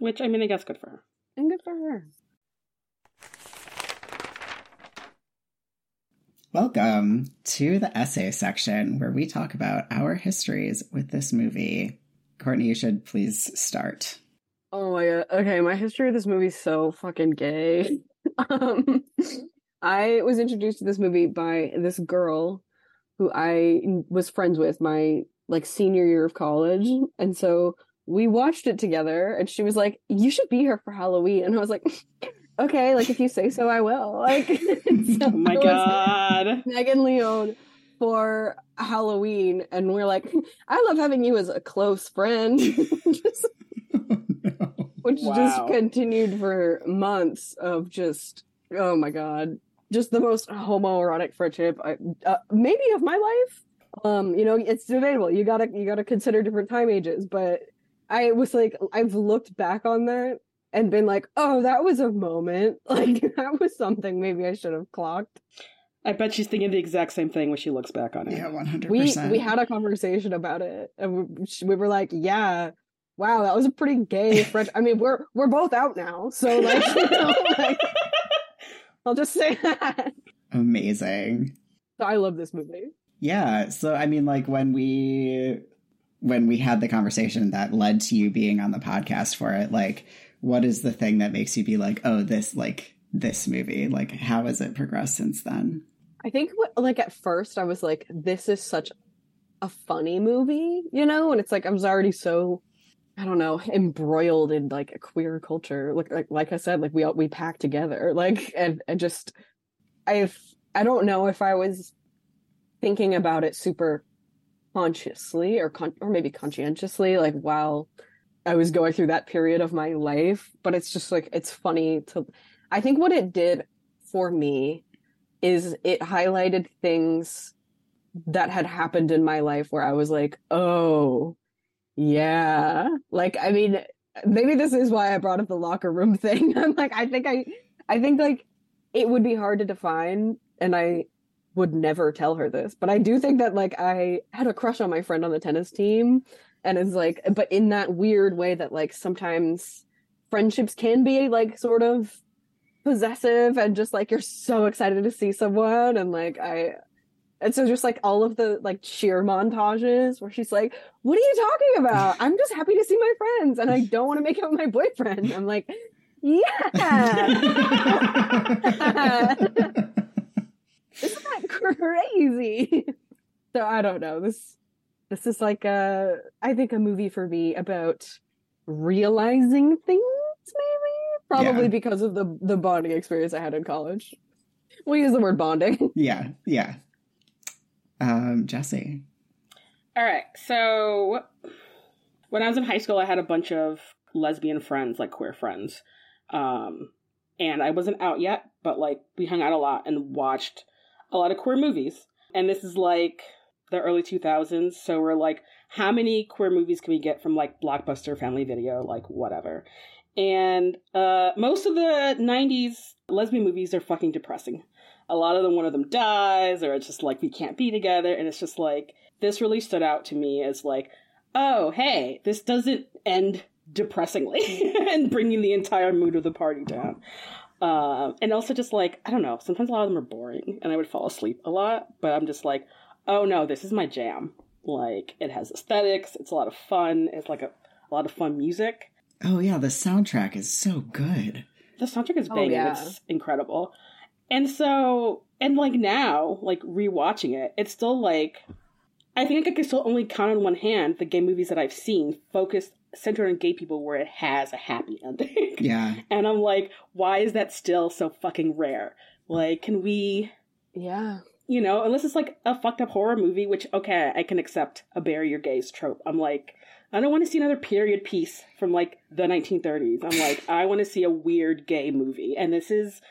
Which, I mean, I guess good for her. And good for her. Welcome to the essay section where we talk about our histories with this movie. Courtney, you should please start. Oh my God. Okay, my history of this movie is so fucking gay. I was introduced to this movie by this girl who I was friends with my like senior year of college. And so we watched it together, and she was like, you should be here for Halloween. And I was like, okay, like if you say so, I will. Like, so oh my God. Megan Leone for Halloween. And we're like, I love having you as a close friend. Just continued for months of just, oh my God, just the most homoerotic friendship maybe of my life. You know, it's debatable. You gotta consider different time ages, but I was like, I've looked back on that and been like, oh, that was a moment. Like, that was something maybe I should have clocked. I bet she's thinking the exact same thing when she looks back on it. Yeah, 100%. We had a conversation about it, and we were like, yeah, wow, that was a pretty gay friend. I mean, we're both out now, so like, you know, like, I'll just say that. Amazing. So I love this movie. Yeah, so I mean, like, when we had the conversation that led to you being on the podcast for it, like, what is the thing that makes you be like, oh, this, like, this movie? Like, how has it progressed since then? I think, like, at first I was like, this is such a funny movie, you know? And it's like, I was already so, I don't know, embroiled in, like, a queer culture. Like I said, like, we pack together. Like, and just, I don't know if I was thinking about it super consciously or maybe conscientiously, like, while I was going through that period of my life. But it's just like, it's funny to, I think what it did for me is it highlighted things that had happened in my life where I was like, oh yeah, like, I mean, maybe this is why I brought up the locker room thing. I'm like, I think like it would be hard to define, and I would never tell her this, but I do think that like I had a crush on my friend on the tennis team, and it's like, but in that weird way that like sometimes friendships can be like sort of possessive and just like you're so excited to see someone, and like and so just like all of the like cheer montages where she's like, what are you talking about? I'm just happy to see my friends and I don't want to make out with my boyfriend. I'm like, yeah. Isn't that crazy? So I don't know. This is like I think a movie for me about realizing things, maybe. Probably because of the bonding experience I had in college. We'll use the word bonding. Yeah, yeah. Jesse. All right. So when I was in high school, I had a bunch of lesbian friends, like queer friends. And I wasn't out yet, but like we hung out a lot and watched a lot of queer movies. And this is like the early 2000s. So we're like, how many queer movies can we get from like Blockbuster, Family Video, like whatever. And most of the 90s lesbian movies are fucking depressing. A lot of them, one of them dies, or it's just like, we can't be together. And it's just like, this really stood out to me as like, oh, hey, this doesn't end depressingly and bringing the entire mood of the party down. And also just like, I don't know, sometimes a lot of them are boring and I would fall asleep a lot, but I'm just like, oh no, this is my jam. Like, it has aesthetics. It's a lot of fun. It's like a lot of fun music. Oh yeah. The soundtrack is so good. The soundtrack is banging. Oh, yeah. It's incredible. And so, and like now, like rewatching it, it's still like, I think I can still only count on one hand the gay movies that I've seen focused, centered on gay people where it has a happy ending. Yeah. And I'm like, why is that still so fucking rare? Like, can we, yeah, you know, unless it's like a fucked up horror movie, which, okay, I can accept a bury your gays trope. I'm like, I don't want to see another period piece from like the 1930s. I'm like, I want to see a weird gay movie. And this is...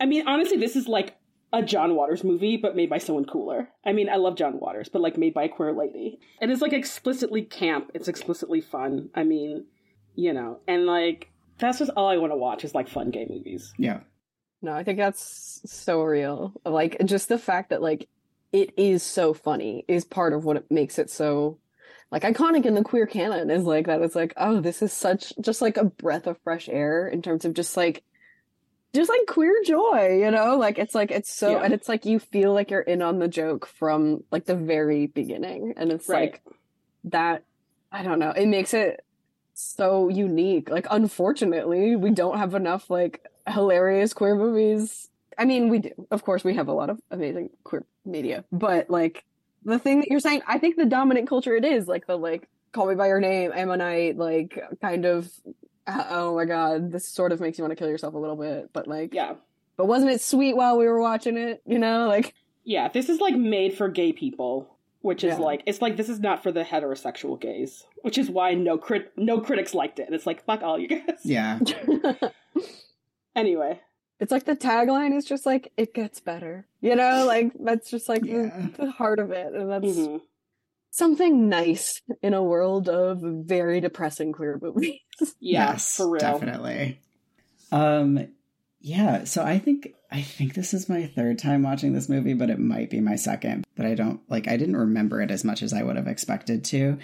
I mean, honestly, this is like a John Waters movie, but made by someone cooler. I mean, I love John Waters, but like made by a queer lady. And it's like explicitly camp. It's explicitly fun. I mean, you know, and like, that's just all I want to watch is like fun gay movies. Yeah. No, I think that's so real. Like, just the fact that like, it is so funny is part of what makes it so like iconic in the queer canon is like that. It's like, oh, this is such just like a breath of fresh air in terms of just like queer joy, you know, like it's like it's so, yeah. And it's like you feel like you're in on the joke from like the very beginning, and it's right. Like that. I don't know. It makes it so unique. Like, unfortunately, we don't have enough like hilarious queer movies. I mean, we do, of course, we have a lot of amazing queer media, but like the thing that you're saying, I think the dominant culture it is like the like Call Me by Your Name, Ammonite, like kind of. Oh my god, this sort of makes you want to kill yourself a little bit, but like, yeah. But wasn't it sweet while we were watching it? You know, like, yeah, this is like made for gay people, which is like, it's like this is not for the heterosexual gays, which is why no critics liked it. And it's like, fuck all you guys. Yeah. Anyway, it's like the tagline is just like it gets better. You know, like that's just like the heart of it, and that's something nice in a world of very depressing queer movies. Yeah, yes, for real. Definitely. Yeah, so I think this is my third time watching this movie, but it might be my second. But I didn't remember it as much as I would have expected to.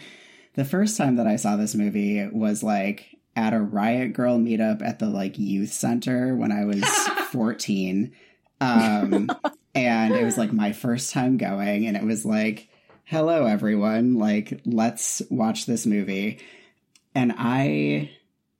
The first time that I saw this movie was like at a Riot Girl meetup at the like youth center when I was 14. And it was like my first time going, and it was like, hello, everyone. Like, let's watch this movie. And I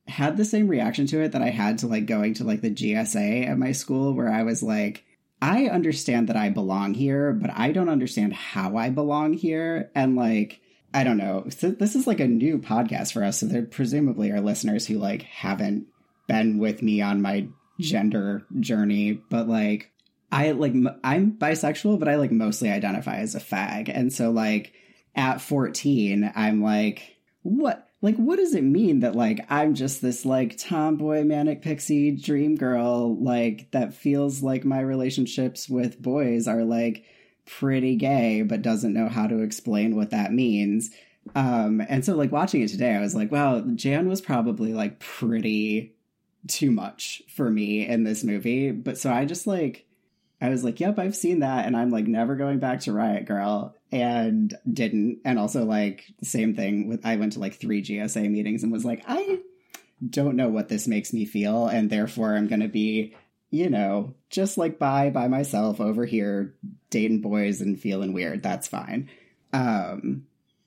had the same reaction to it that I had to like going to like the GSA at my school, where I was like, I understand that I belong here, but I don't understand how I belong here. And like, I don't know. So this is like a new podcast for us. So there presumably are listeners who like haven't been with me on my gender journey, but like, I like, I'm bisexual, but I like mostly identify as a fag. And so like at 14, I'm like, what does it mean that like, I'm just this like tomboy, manic pixie dream girl, like that feels like my relationships with boys are like pretty gay, but doesn't know how to explain what that means. And so, like, watching it today, I was like, wow, Jan was probably, like, pretty too much for me in this movie. But so I just, like, I was like, yep, I've seen that. And I'm, like, never going back to Riot Girl. And didn't. And also, like, the same thing with, I went to, like, 3 GSA meetings and was like, I don't know what this makes me feel. And therefore, I'm going to be, you know, just, like, by myself over here, dating boys and feeling weird. That's fine.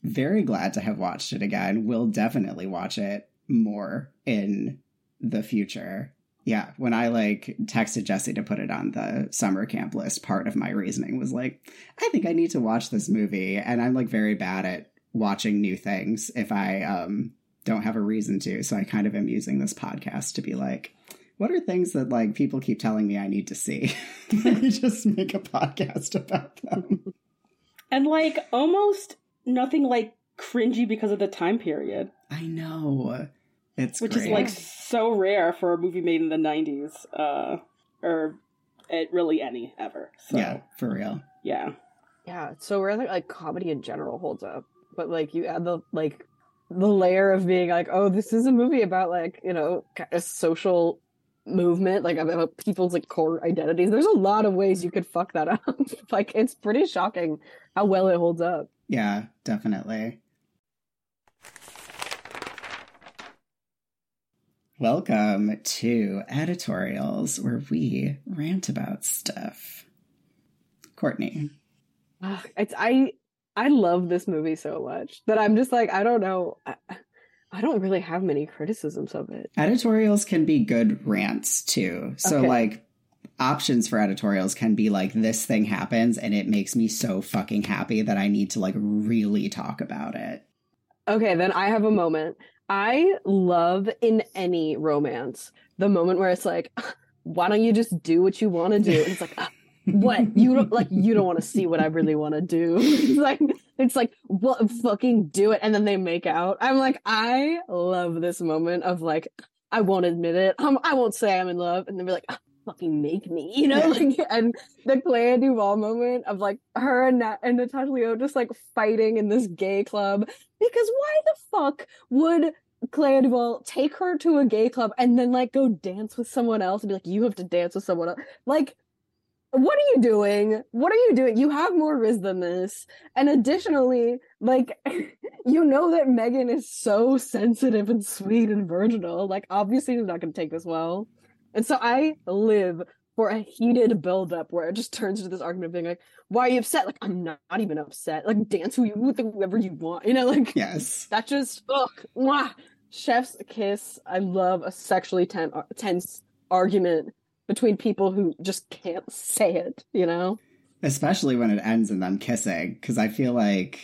Very glad to have watched it again. Will definitely watch it more in the future. Yeah, when I, like, texted Jesse to put it on the summer camp list, part of my reasoning was, like, I think I need to watch this movie, and I'm, like, very bad at watching new things if I don't have a reason to, so I kind of am using this podcast to be like, what are things that, like, people keep telling me I need to see? Let me just make a podcast about them. And, like, almost nothing, like, cringy because of the time period. I know. It's which great. Is, like, so rare for a movie made in the 90s, or really any ever. So, yeah, for real. Yeah. Yeah, it's so rare that, like, comedy in general holds up. But, like, you add the, like, the layer of being like, oh, this is a movie about, like, you know, a social movement, like, about people's, like, core identities. There's a lot of ways you could fuck that up. Like, it's pretty shocking how well it holds up. Yeah, definitely. Welcome to Editorials, where we rant about stuff. Courtney. I love this movie so much that I'm just like, I don't know. I don't really have many criticisms of it. Editorials can be good rants, too. So, okay. Like, options for editorials can be like, this thing happens and it makes me so fucking happy that I need to, like, really talk about it. Okay, then I have a moment. I love in any romance the moment where it's like, why don't you just do what you want to do? And it's like, what? You don't want to see what I really want to do. It's like, well, fucking do it. And then they make out. I'm like, I love this moment of like, I won't admit it. I won't say I'm in love. And they'll be like, fucking make me, you know? Like, and the Clea DuVall moment of like her and Natasha Lyonne just like fighting in this gay club, because why the fuck would Clea DuVall take her to a gay club and then like go dance with someone else and be like, you have to dance with someone else? Like, what are you doing? You have more riz than this. And additionally, like, you know that Megan is so sensitive and sweet and virginal, like, obviously she's not going to take this well. And so I live for a heated buildup where it just turns into this argument of being like, why are you upset? Like, I'm not even upset. Like, dance with whoever you want. You know, like, yes. That just, fuck, mwah. Chef's kiss. I love a sexually tense argument between people who just can't say it, you know? Especially when it ends in them kissing, because I feel like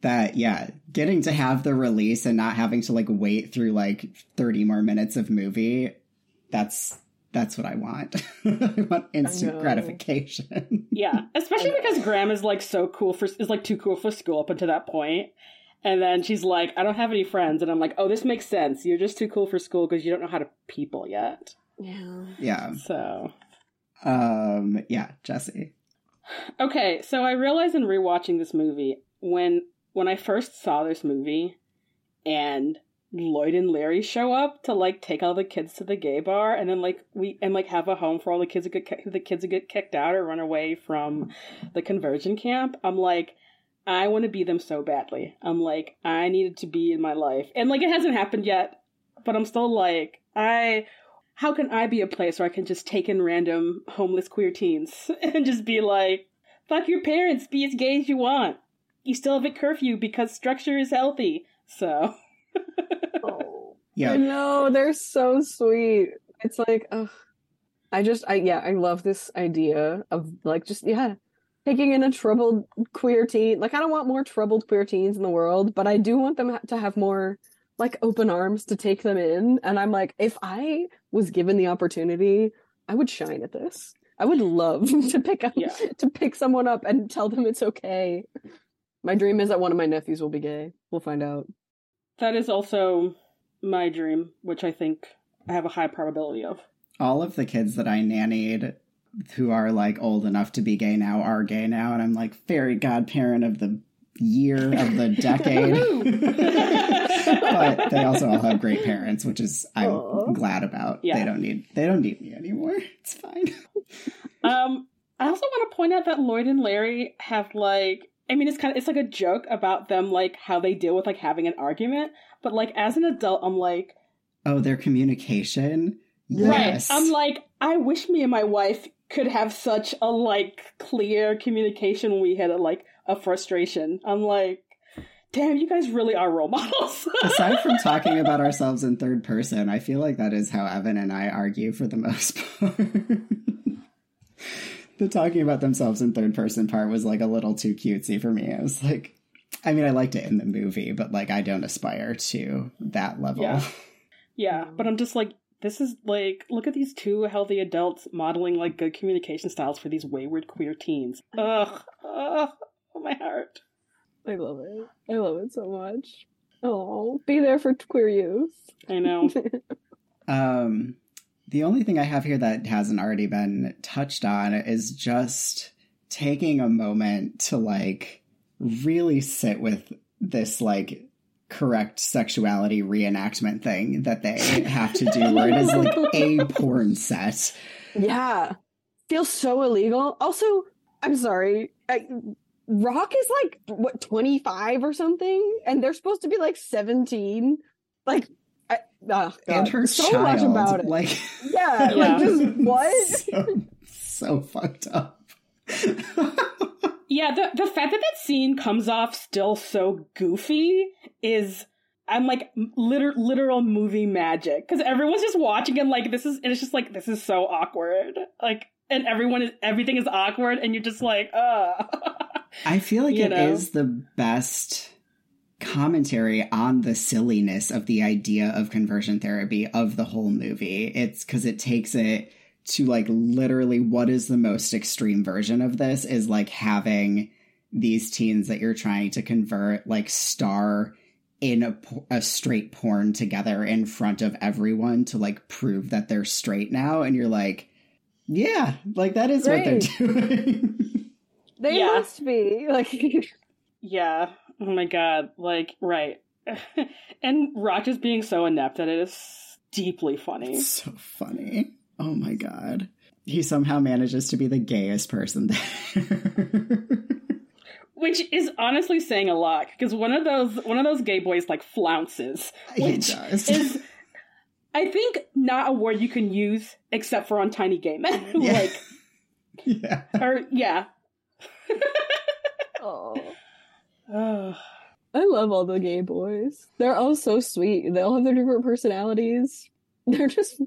that, yeah, getting to have the release and not having to, like, wait through, like, 30 more minutes of movie... That's what I want. I want instant gratification. Yeah, especially because Graham is like so cool for is like too cool for school up until that point, and then she's like, I don't have any friends, and I'm like, oh, this makes sense. You're just too cool for school because you don't know how to people yet. Yeah. Yeah. So. Yeah, Jesse. Okay, so I realized in rewatching this movie when I first saw this movie, and Lloyd and Larry show up to like take all the kids to the gay bar, and then like we and like have a home for all the kids who get kicked out or run away from the conversion camp. I'm like, I want to be them so badly. I'm like, I needed to be in my life, and like it hasn't happened yet, but I'm still like, how can I be a place where I can just take in random homeless queer teens and just be like, fuck your parents, be as gay as you want. You still have a curfew because structure is healthy. So. Oh, yeah. I know, they're so sweet. It's like, ugh. I love this idea of like just, yeah, taking in a troubled queer teen. Like, I don't want more troubled queer teens in the world, but I do want them to have more like open arms to take them in. And I'm like, if I was given the opportunity, I would shine at this. I would love to pick someone up and tell them it's okay. My dream is that one of my nephews will be gay. We'll find out. That is also my dream, which I think I have a high probability of. All of the kids that I nannied who are, like, old enough to be gay now are gay now. And I'm like, fairy godparent of the year of the decade. But they also all have great parents, which is I'm glad about. Yeah. They don't need me anymore. It's fine. I also want to point out that Lloyd and Larry have it's like a joke about them, like how they deal with like having an argument. But like as an adult, I'm like, oh, their communication. Yes. Right. I'm like, I wish me and my wife could have such a like clear communication when we had a frustration. I'm like, damn, you guys really are role models. Aside from talking about ourselves in third person, I feel like that is how Evan and I argue for the most part. The talking about themselves in third person part was like a little too cutesy for me. I was like, I mean, I liked it in the movie, but like I don't aspire to that level. Yeah, but I'm just like, this is like, look at these two healthy adults modeling like good communication styles for these wayward queer teens. Ugh, my heart. I love it. I love it so much. Oh, be there for queer youth. I know. The only thing I have here that hasn't already been touched on is just taking a moment to like really sit with this like correct sexuality reenactment thing that they have to do where it is like a porn set. Yeah. Feels so illegal. Also, I'm sorry. Rock is like, what, 25 or something? And they're supposed to be like 17. Like, and her so child. Much about it. Like, yeah, like just what? So fucked up. Yeah, the fact that scene comes off still so goofy is, I'm like, literal movie magic. Because everyone's just watching and like, this is so awkward. Like, and everything is awkward and you're just like, I feel like is the best commentary on the silliness of the idea of conversion therapy of the whole movie. It's because it takes it to like literally what is the most extreme version of this is like having these teens that you're trying to convert like star in a straight porn together in front of everyone to like prove that they're straight now. And you're like, yeah, like that is great. What they're doing. They must be like, yeah. Oh my God. Like, right. And Rock is being so inept that it is deeply funny. It's so funny. Oh my God. He somehow manages to be the gayest person there. Which is honestly saying a lot, because one of those gay boys like flounces. He does. Is, I think, not a word you can use except for on Tiny Gay Men. Like, yeah. Or yeah. Oh, I love all the gay boys. They're all so sweet. They all have their different personalities. They're just,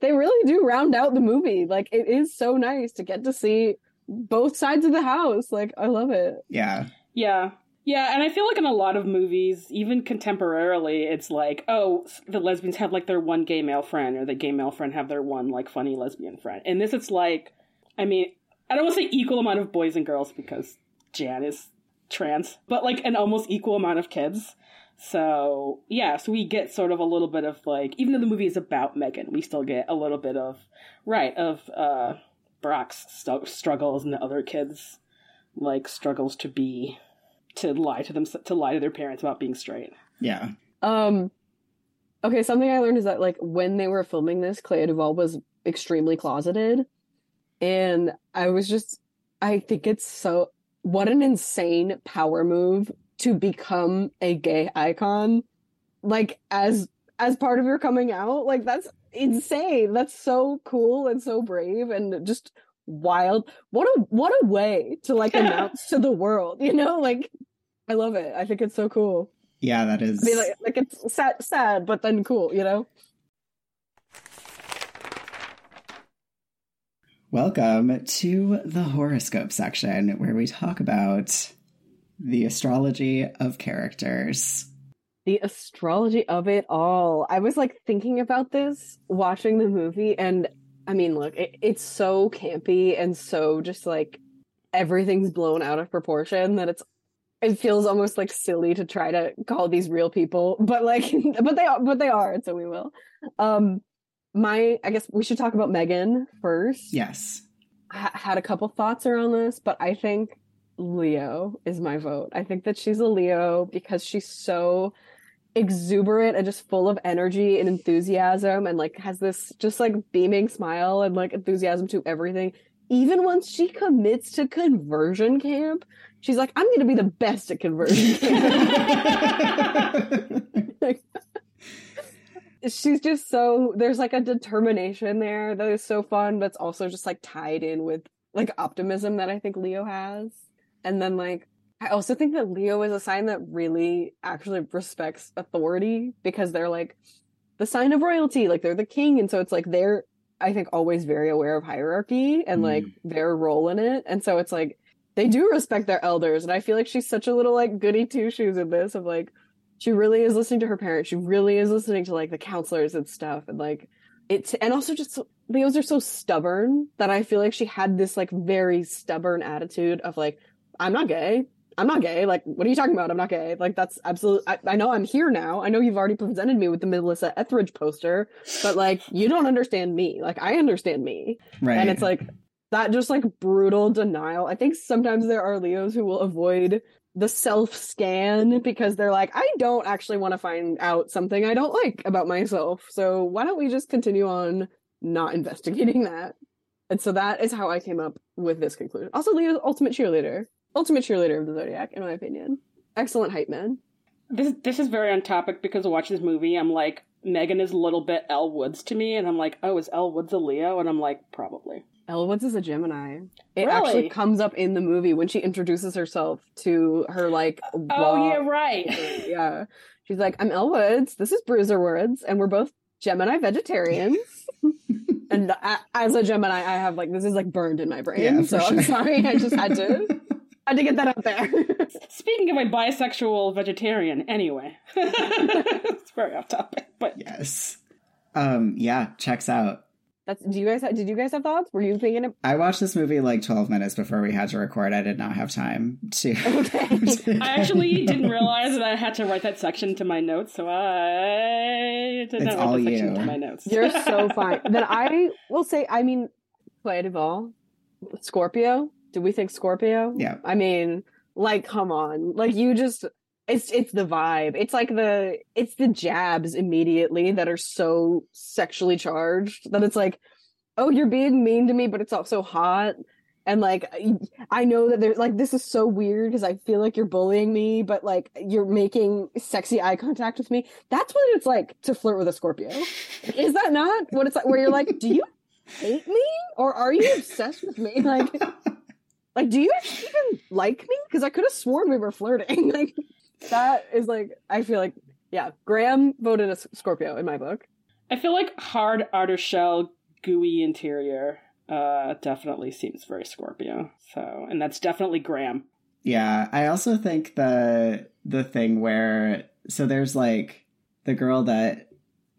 they really do round out the movie. Like, it is so nice to get to see both sides of the house. Like, I love it. Yeah. Yeah. Yeah. And I feel like in a lot of movies, even contemporarily, it's like, oh, the lesbians have like their one gay male friend, or the gay male friend have their one like funny lesbian friend. And this, it's like, I mean, I don't want to say equal amount of boys and girls because Jan is trans, but like an almost equal amount of kids. So yeah, so we get sort of a little bit of like, even though the movie is about Megan, we still get a little bit of Brock's struggles and the other kids like struggles to lie to their parents about being straight. Yeah. Okay, something I learned is that like when they were filming this, Clea DuVall was extremely closeted, and I think it's so, what an insane power move to become a gay icon, like as part of your coming out. Like, that's insane. That's so cool and so brave and just wild. What a way to like announce to the world, you know? Like, I love it. I think it's so cool. Yeah, that is. I mean, like it's sad, but then cool, you know? Welcome to the horoscope section, where we talk about the astrology of characters. The astrology of it all. I was like thinking about this watching the movie, and I mean, look, it's so campy and so just like everything's blown out of proportion that it feels almost like silly to try to call these real people, but like, but they are, and so we will. I guess we should talk about Megan first. Yes. I had a couple thoughts around this, but I think Leo is my vote. I think that she's a Leo because she's so exuberant and just full of energy and enthusiasm, and like has this just like beaming smile and like enthusiasm to everything. Even once she commits to conversion camp, she's like, I'm gonna be the best at conversion camp. Like, she's just so, there's like a determination there that is so fun, but it's also just like tied in with like optimism that I think Leo has. And then like I also think that Leo is a sign that really actually respects authority, because they're like the sign of royalty, like they're the king. And so it's like they're, I think, always very aware of hierarchy and like their role in it. And so it's like they do respect their elders. And I feel like she's such a little like goody two shoes in this, of like she really is listening to her parents. She really is listening to like the counselors and stuff. And like it's, and also just Leos are so stubborn that I feel like she had this like very stubborn attitude of like, I'm not gay. Like, what are you talking about? I'm not gay. Like, that's absolutely, I know I'm here now. I know you've already presented me with the Melissa Etheridge poster, but like, you don't understand me. Like, I understand me. Right. And it's like that just like brutal denial. I think sometimes there are Leos who will avoid the self-scan because they're like, I don't actually want to find out something I don't like about myself. So why don't we just continue on not investigating that? And so that is how I came up with this conclusion. Also, Leo's ultimate cheerleader of the Zodiac, in my opinion. Excellent hype man. This is very on topic because watching this movie, I'm like, Megan is a little bit Elle Woods to me, and I'm like, oh, is Elle Woods a Leo? And I'm like, probably. Elle Woods is a Gemini. It actually comes up in the movie when she introduces herself to her, like, oh, yeah, right. Yeah. She's like, I'm Elle Woods, this is Bruiser Woods, and we're both Gemini vegetarians. And as a Gemini, I have, like, this is, like, burned in my brain. Yeah, so sure. I'm sorry, I just had to get that out there. Speaking of a bisexual vegetarian, anyway. It's very off topic, but yes. Yeah, checks out. Did you guys have thoughts? Were you thinking of... I watched this movie like 12 minutes before we had to record. I did not have time to... Okay. I actually didn't realize that I had to write that section to my notes, so I did not write that section to my notes. You're so fine. Then I will say, I mean, Clea DuVall, Scorpio. Did we think Scorpio? Yeah. I mean, like, come on. Like, you just... It's the vibe. It's like the jabs immediately that are so sexually charged that it's like, oh, you're being mean to me, but it's also hot. And like, I know that there's like, this is so weird because I feel like you're bullying me, but like you're making sexy eye contact with me. That's what it's like to flirt with a Scorpio. Is that not what it's like, where you're like, do you hate me or are you obsessed with me? Like, do you even like me? Because I could have sworn we were flirting. Like, that is like, I feel like, yeah, Graham voted a Scorpio in my book. I feel like hard outer shell, gooey interior definitely seems very Scorpio. So, and that's definitely Graham. Yeah, I also think the thing where, so there's like the girl that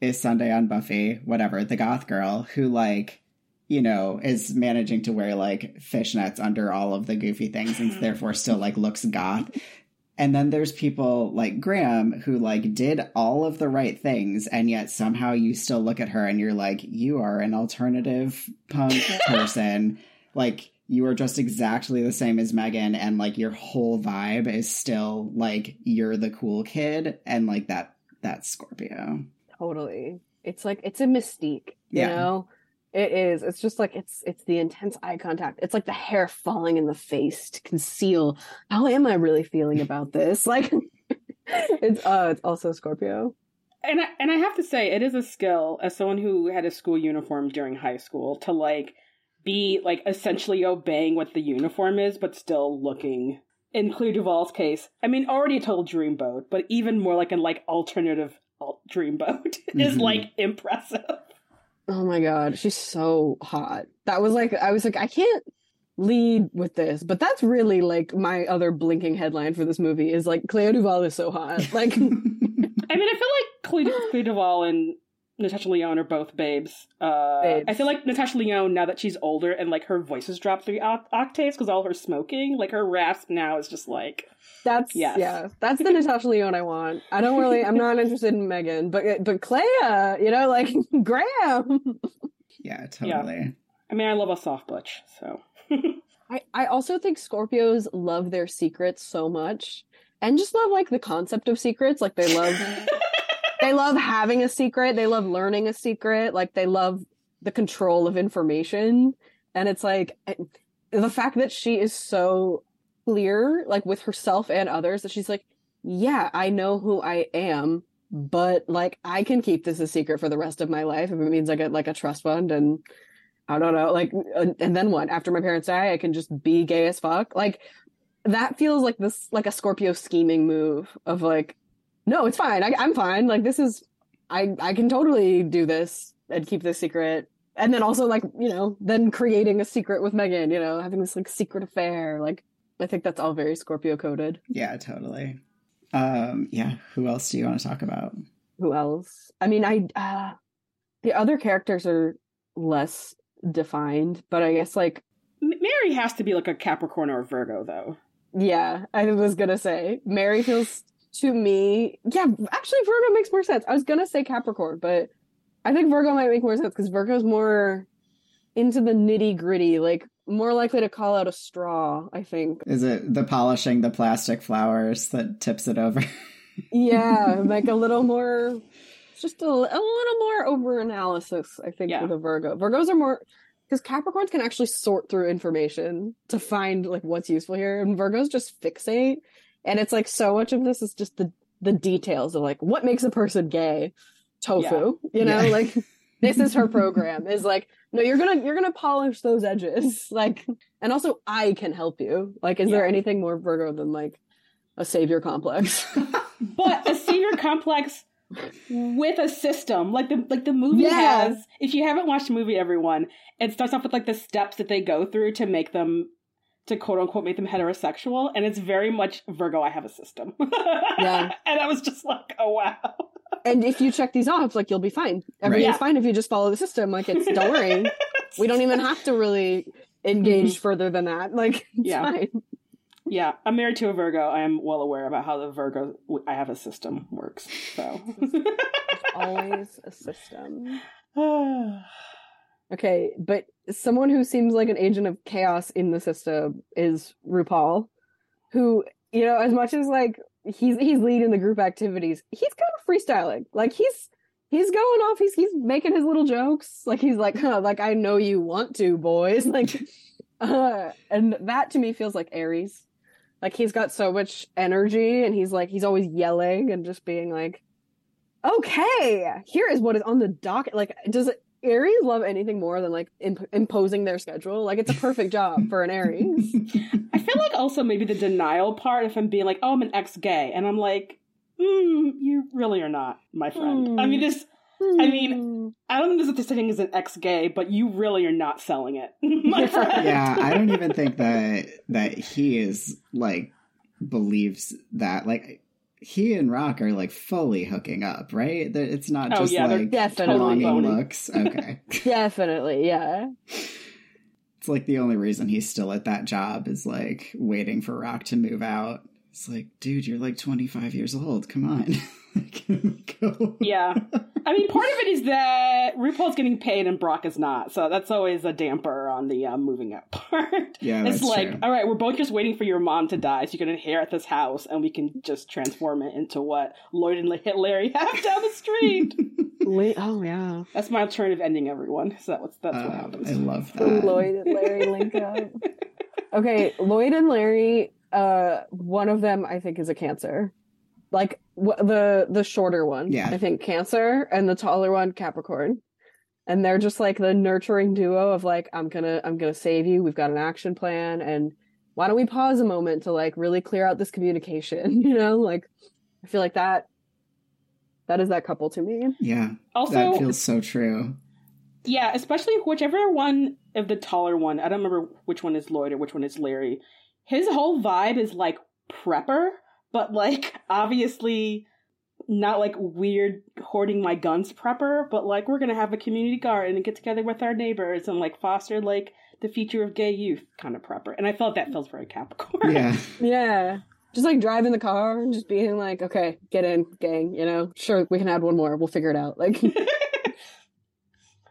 is Sunday on Buffy, whatever, the goth girl who like, you know, is managing to wear like fishnets under all of the goofy things and therefore still like looks goth. And then there's people like Graham who like did all of the right things, and yet somehow you still look at her and you're like, you are an alternative punk person. Like, you are just exactly the same as Megan, and like your whole vibe is still like, you're the cool kid. And like that's Scorpio. Totally. It's like, it's a mystique, you know? It is. It's just like, it's the intense eye contact. It's like the hair falling in the face to conceal, how am I really feeling about this? Like, it's also Scorpio. And I have to say, it is a skill, as someone who had a school uniform during high school, to like be like essentially obeying what the uniform is, but still looking, in Clea DuVall's case, I mean, already a total dreamboat, but even more like an like alternative dreamboat is like impressive. Oh my God, she's so hot. That was like, I was like, I can't lead with this, but that's really like my other blinking headline for this movie is like, Clea DuVall is so hot. Like, I mean, I feel like Clea DuVall and Natasha Lyonne are both babes. I feel like Natasha Lyonne, now that she's older and like her voice has dropped 3 octaves because all her smoking, like her rasp now is just like, that's, yes. Yeah, that's the Natasha Lyonne I want. I don't really, I'm not interested in Megan, but Clea, you know, like Graham. Yeah, totally. Yeah. I mean, I love a soft butch, so. I also think Scorpios love their secrets so much and just love like the concept of secrets. Like they love, they love having a secret. They love learning a secret. Like they love the control of information. And it's like the fact that she is so clear, like with herself and others, that she's like, yeah, I know who I am, but like I can keep this a secret for the rest of my life if it means I get like a trust fund and I don't know, like, and then what? After my parents die, I can just be gay as fuck. Like, that feels like this, like a Scorpio scheming move of like, no, it's fine. I'm fine. Like, this is, I can totally do this and keep this secret. And then also like, you know, then creating a secret with Megan, you know, having this like secret affair. Like, I think that's all very Scorpio coded. Yeah, totally. Yeah. Who else do you want to talk about? Who else? I mean, the other characters are less defined, but I guess like Mary has to be like a Capricorn or a Virgo, though. Yeah, I was gonna say Mary feels to me, yeah, actually Virgo makes more sense. I was gonna say Capricorn, but I think Virgo might make more sense because Virgo's more into the nitty-gritty, like more likely to call out a straw. I think is it the polishing the plastic flowers that tips it over? Yeah, like a little more, just a little more over analysis, I think, with a Virgo. Virgos are more, because Capricorns can actually sort through information to find like what's useful here, and Virgos just fixate. And it's like so much of this is just the details of like what makes a person gay. Tofu, yeah. You know, yeah. Like this is her program is like, no, you're gonna polish those edges, like, and also I can help you. Like, is there anything more Virgo than like a savior complex? But a savior complex with a system, like the movie has. If you haven't watched the movie, everyone, it starts off with like the steps that they go through to make them, to quote unquote make them heterosexual, and it's very much Virgo. I have a system, yeah. And I was just like, oh wow. And if you check these off, like you'll be fine. Everything's fine if you just follow the system. Like it's, don't worry, we don't even have to really engage further than that. Like it's fine. Yeah, I'm married to a Virgo. I am well aware about how the Virgo, I have a system, works. So it's always a system. Okay, but someone who seems like an agent of chaos in the system is RuPaul, who, you know, as much as like he's leading the group activities, he's kind of freestyling. Like he's going off. He's making his little jokes. Like he's like, huh, like I know you want to, boys. Like, and that to me feels like Aries. Like he's got so much energy, and he's like, he's always yelling and just being like, okay, here is what is on the docket. Like, does Aries love anything more than like imposing their schedule? Like it's a perfect job for an Aries. I feel like also maybe the denial part, if I'm being like, oh, I'm an ex-gay, and I'm like, you really are not, my friend. I mean, this, I mean, I don't think this thing is an ex-gay, but you really are not selling it, my friend. Yeah, I don't even think that he is like believes that. Like he and Rock are like fully hooking up, right? It's not just like definitely longing looks. Okay, definitely, yeah. It's like the only reason he's still at that job is like waiting for Rock to move out. It's like, dude, you're like 25 years old. Come on. Go. Yeah. I mean, part of it is that RuPaul's getting paid and Brock is not. So that's always a damper on the moving up part. Yeah, it's like, true. All right, we're both just waiting for your mom to die so you can inherit this house and we can just transform it into what Lloyd and Larry have down the street. Oh, yeah. That's my alternative ending, everyone. So that's what happens. I love that. Lloyd and Larry link up. Okay, Lloyd and Larry... one of them, I think, is a Cancer. Like, the shorter one, I think, Cancer, and the taller one, Capricorn. And they're just, like, the nurturing duo of, like, I'm gonna save you, we've got an action plan, and why don't we pause a moment to, like, really clear out this communication, you know? Like, I feel like that is that couple to me. Yeah. Also, that feels so true. Yeah, especially whichever one of the taller one, I don't remember which one is Lloyd or which one is Larry, his whole vibe is, like, prepper, but, like, obviously not, like, weird hoarding my guns prepper, but, like, we're going to have a community garden and get together with our neighbors and, like, foster, like, the future of gay youth kind of prepper. And I felt that feels very Capricorn. Yeah. Yeah. Just, like, driving the car and just being like, okay, get in, gang, you know? Sure, we can add one more. We'll figure it out. Like...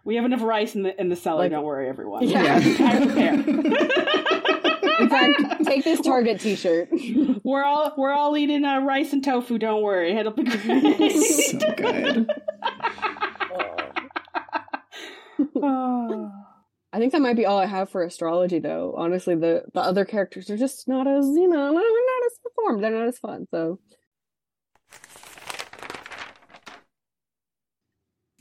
We have enough rice in the cellar. Like, don't worry, everyone. Yeah. I prepare. Take this Target t-shirt. We're all eating rice and tofu. Don't worry, it'll be great. So good. I think that might be all I have for astrology, though. Honestly, the other characters are just not as, not as performed. They're not as fun. So,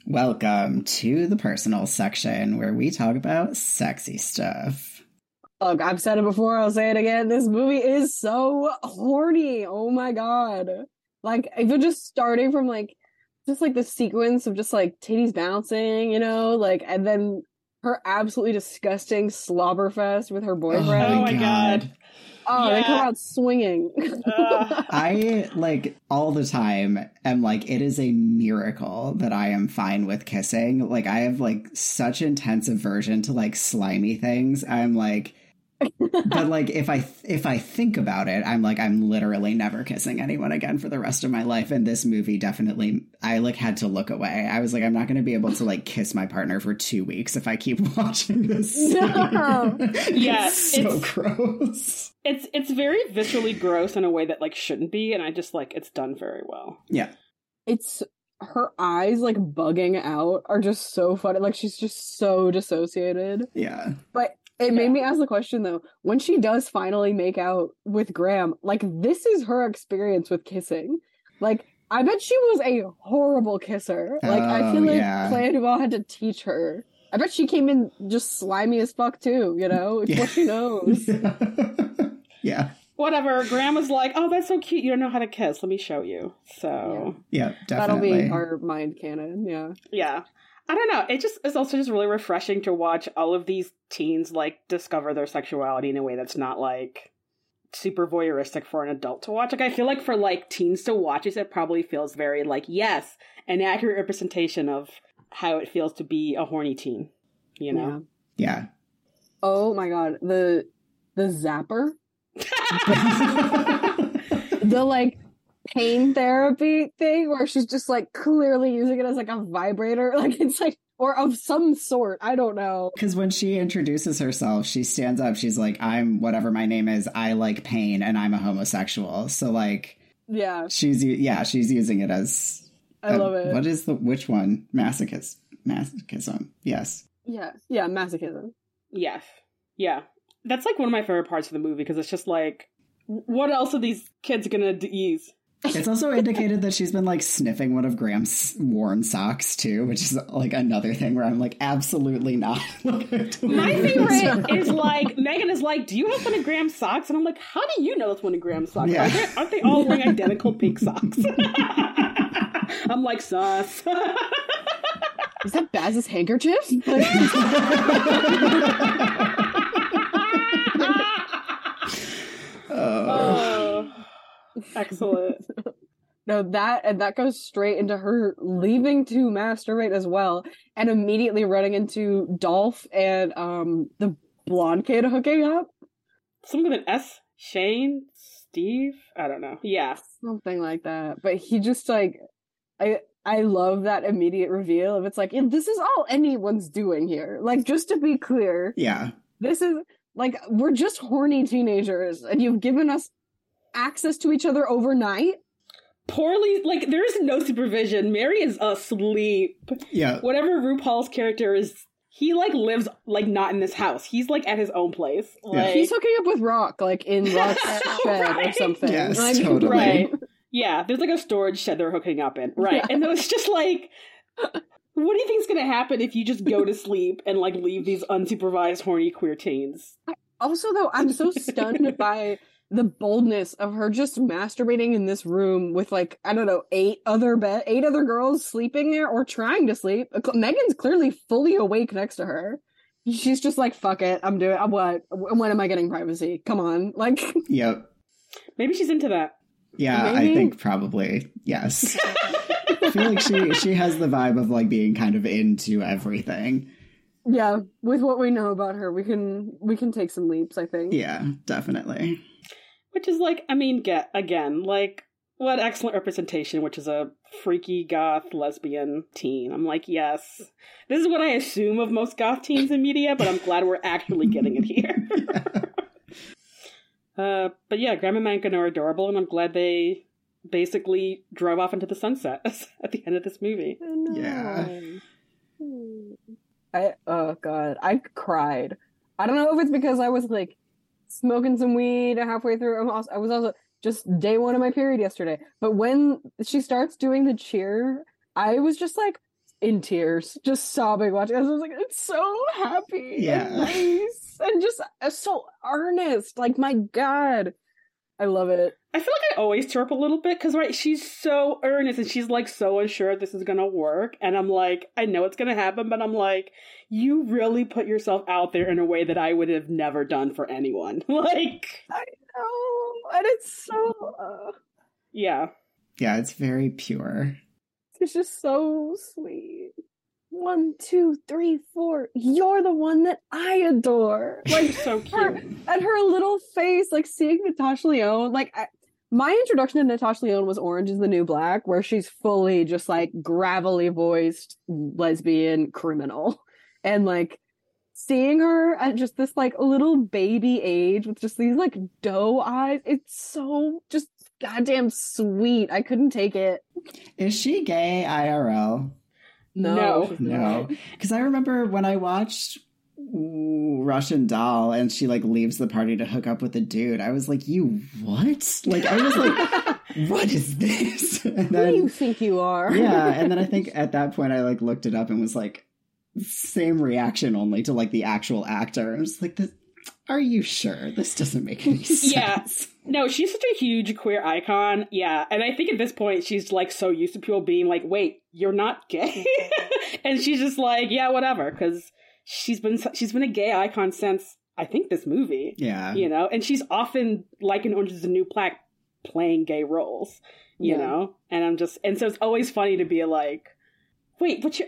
welcome to the personal section where we talk about sexy stuff. Look, I've said it before. I'll say it again. This movie is so horny. Oh my god! Like, if you're just starting from just the sequence of just titties bouncing, and then her absolutely disgusting slobberfest with her boyfriend. Oh my god. Oh, yeah. They come out swinging. I, all the time am it is a miracle that I am fine with kissing. I have, such intense aversion to, slimy things. I'm but, if I think about it, I'm literally never kissing anyone again for the rest of my life. And this movie definitely, I, had to look away. I was I'm not going to be able to, kiss my partner for 2 weeks if I keep watching this scene. No. Yeah, it's so gross. It's very viscerally gross in a way that, shouldn't be. And I just, it's done very well. Yeah. It's, her eyes, bugging out are just so funny. She's just so dissociated. Yeah. But it made me ask the question, though, when she does finally make out with Graham, this is her experience with kissing. I bet she was a horrible kisser. I feel Clea DuVall had to teach her. I bet she came in just slimy as fuck, too, It's what she knows. Yeah. Yeah. Whatever. Graham was like, oh, that's so cute. You don't know how to kiss. Let me show you. So. Yeah, definitely. That'll be our mind canon, yeah. Yeah. I don't know. It's also just really refreshing to watch all of these teens discover their sexuality in a way that's not super voyeuristic for an adult to watch. I feel for teens to watch this, it probably feels very an accurate representation of how it feels to be a horny teen. You know? Yeah. Oh my god, the zapper, the pain therapy thing where she's just clearly using it as a vibrator, it's or of some sort, I don't know, because when she introduces herself, she stands up, she's I'm whatever my name is, I like pain, and I'm a homosexual. So she's using it as I love it. What is which one? Masochism. Yes masochism. Yes. Yeah, that's one of my favorite parts of the movie, because it's just what else are these kids gonna use? It's also indicated that she's been sniffing one of Graham's worn socks too, which is another thing where I'm absolutely not. My favorite is Megan is do you have one of Graham's socks? And I'm how do you know it's one of Graham's socks? Yeah. Aren't they all wearing identical pink socks? I'm sus. Is that Baz's handkerchief? Excellent. No, that goes straight into her leaving to masturbate as well, and immediately running into Dolph and the blonde kid hooking up. Something with an S, Shane, Steve, I don't know. Yeah, something like that. But he just I love that immediate reveal of this is all anyone's doing here. Just to be clear, yeah, this is we're just horny teenagers, and you've given us access to each other overnight. Poorly, there is no supervision. Mary is asleep. Yeah. Whatever RuPaul's character is, he lives not in this house. He's at his own place. He's hooking up with Rock in Rock's shed right? or something. Yes, totally. Right. Yeah, there's a storage shed they're hooking up in. Right, yeah. And it's just what do you think is going to happen if you just go to sleep and leave these unsupervised horny queer teens? I'm so stunned by the boldness of her just masturbating in this room with I don't know, eight other girls sleeping there or trying to sleep. Megan's clearly fully awake next to her. She's just fuck it, I'm doing it. What? When am I getting privacy? Come on, Yep. Maybe she's into that. Yeah, maybe? I think probably yes. I feel she has the vibe of being kind of into everything. Yeah, with what we know about her, we can take some leaps, I think. Yeah, definitely. Which is what excellent representation, which is a freaky goth lesbian teen. I'm yes, this is what I assume of most goth teens in media, but I'm glad we're actually getting it here. But yeah, Graham and Megan are adorable, and I'm glad they basically drove off into the sunset at the end of this movie. Oh, no. Yeah. I cried. I don't know if it's because I was like smoking some weed halfway through. I was also just day one of my period yesterday. But when she starts doing the cheer, I was just like in tears, just sobbing watching. I was like, it's so happy, and nice, and just so earnest. Like, my God, I love it. I feel like I always chirp a little bit because, right, she's so earnest and she's like so unsure this is gonna work, and I'm like, I know it's gonna happen, but I'm like, you really put yourself out there in a way that I would have never done for anyone. Like, I know, and it's so yeah, it's very pure. It's just so sweet. 1, 2, 3, 4. You're the one that I adore. Like, so cute. And her little face, like seeing Natasha Lyonne. Like, my introduction to Natasha Lyonne was Orange Is the New Black, where she's fully just like gravelly voiced lesbian criminal. And like seeing her at just this like little baby age with just these like doe eyes, it's so just goddamn sweet. I couldn't take it. Is she gay IRL? No. Because I remember when I watched Russian Doll and she like leaves the party to hook up with a dude, I was like, you what? Like, I was like, what is this? And then, who do you think you are? Yeah. And then I think at that point I like looked it up and was like, same reaction only to like the actual actor. I was like, are you sure? This doesn't make any sense. Yeah. No, she's such a huge queer icon. Yeah. And I think at this point, she's like so used to people being like, wait, you're not gay. And she's just like, yeah, whatever. Because she's been a gay icon since, I think, this movie. Yeah. You know, and she's often like in Orange Is the New Black playing gay roles, you know? And so it's always funny to be like, wait, but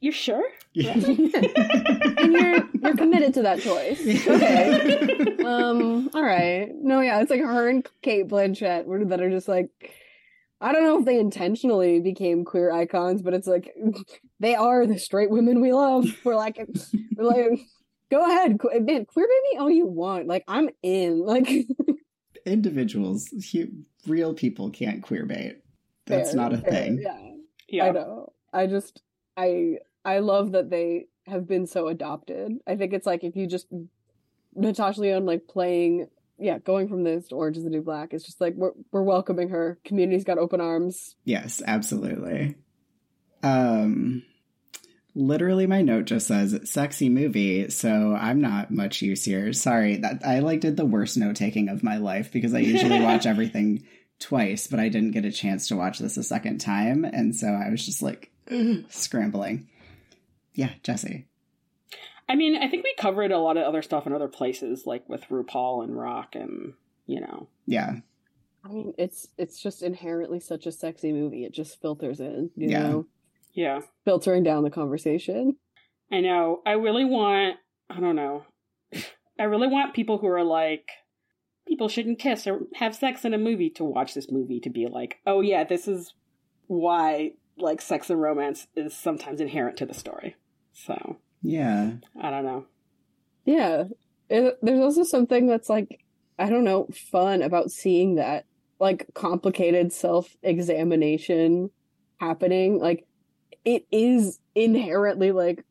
you're sure? Yeah. And you're committed to that choice. Okay. All right. No, yeah, it's like her and Kate Blanchett that are just like, I don't know if they intentionally became queer icons, but it's like, they are the straight women we love. We're like, go ahead, man, queer baby all you want. Like, I'm in. Like, individuals, real people can't queer bait. That's not a thing. Yeah. I know. I just, I love that they have been so adopted. I think it's like, if you just, Natasha Lyonne, like playing, going from this to Orange Is the New Black, it's just like, we're welcoming her. Community's got open arms. Yes, absolutely. Literally my note just says, sexy movie, so I'm not much use here. Sorry, that I like did the worst note-taking of my life because I usually watch everything twice, but I didn't get a chance to watch this a second time. And so I was just like, scrambling. Yeah, Jesse. I mean, I think we covered a lot of other stuff in other places, like with RuPaul and Rock and, you know. Yeah. I mean, it's just inherently such a sexy movie. It just filters in, you know? Yeah. Filtering down the conversation. I know. I really want people who are like, people shouldn't kiss or have sex in a movie to watch this movie to be like, oh yeah, this is why... like sex and romance is sometimes inherent to the story. So yeah, I don't know. Yeah, there's also something that's like, I don't know, fun about seeing that like complicated self-examination happening. Like, it is inherently like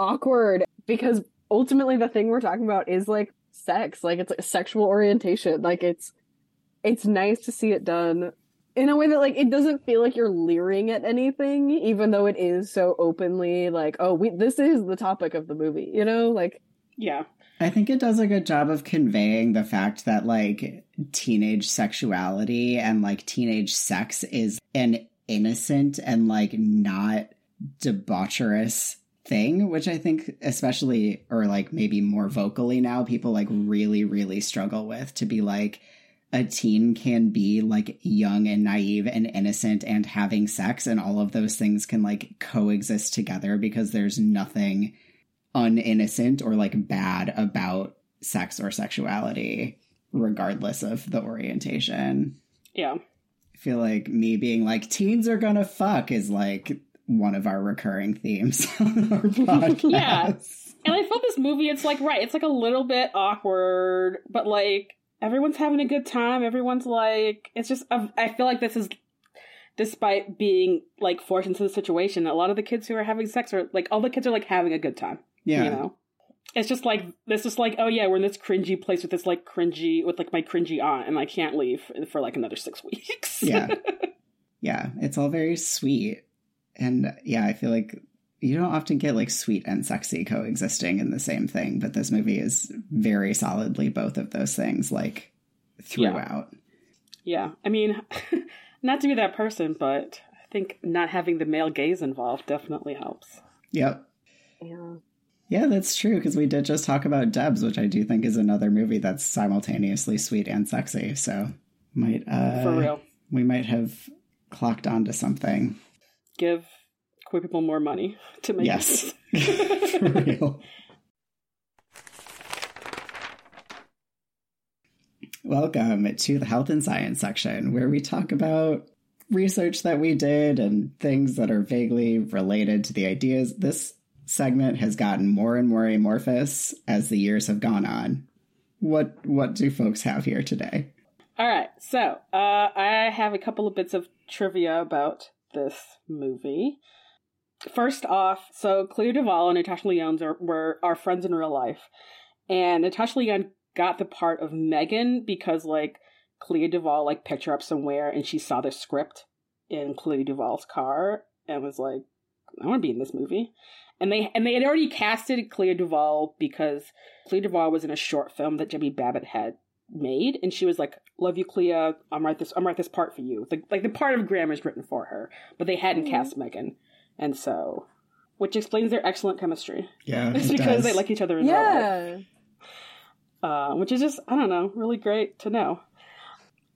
awkward because ultimately the thing we're talking about is like sex. Like, it's like sexual orientation. Like, it's nice to see it done in a way that, like, it doesn't feel like you're leering at anything, even though it is so openly, like, oh, this is the topic of the movie, you know? Like, yeah. I think it does a good job of conveying the fact that, like, teenage sexuality and, like, teenage sex is an innocent and, like, not debaucherous thing, which I think especially, or, like, maybe more vocally now, people, like, really, really struggle with, to be, like, a teen can be like young and naive and innocent and having sex, and all of those things can like coexist together because there's nothing uninnocent or like bad about sex or sexuality, regardless of the orientation. Yeah. I feel like me being like, teens are gonna fuck is like one of our recurring themes on our podcast. Yeah. And I felt this movie, it's like, right, it's like a little bit awkward, but like, everyone's having a good time. Everyone's like, it's just, I feel like this is, despite being like forced into the situation, a lot of the kids who are having sex are like, all the kids are like having a good time. Yeah. You know? It's just like, this is like, oh yeah, we're in this cringy place with this like cringy, with like my cringy aunt, and I can't leave for like another 6 weeks. Yeah. Yeah. It's all very sweet. And yeah, I feel like you don't often get like sweet and sexy coexisting in the same thing, but this movie is very solidly both of those things, like throughout. Yeah. I mean, not to be that person, but I think not having the male gaze involved definitely helps. Yep. Yeah. Yeah, that's true, because we did just talk about Debs, which I do think is another movie that's simultaneously sweet and sexy. So might for real, we might have clocked onto something. Give queer people more money to make yes, movies. For real. Welcome to the Health and Science section, where we talk about research that we did and things that are vaguely related to the ideas. This segment has gotten more and more amorphous as the years have gone on. What do folks have here today? All right, so I have a couple of bits of trivia about this movie. First off, so Clea DuVall and Natasha Lyonne are friends in real life, and Natasha Lyonne got the part of Megan because like Clea DuVall like picked her up somewhere and she saw the script in Clea DuVall's car and was like, I want to be in this movie. And they had already casted Clea DuVall because Clea DuVall was in a short film that Jamie Babbitt had made, and she was like, "Love you, Clea. I'm write this part for you." Like the part of Graham is written for her, but they hadn't cast Megan, and so, which explains their excellent chemistry. Yeah, it's because they like each other in real life. Which is just really great to know.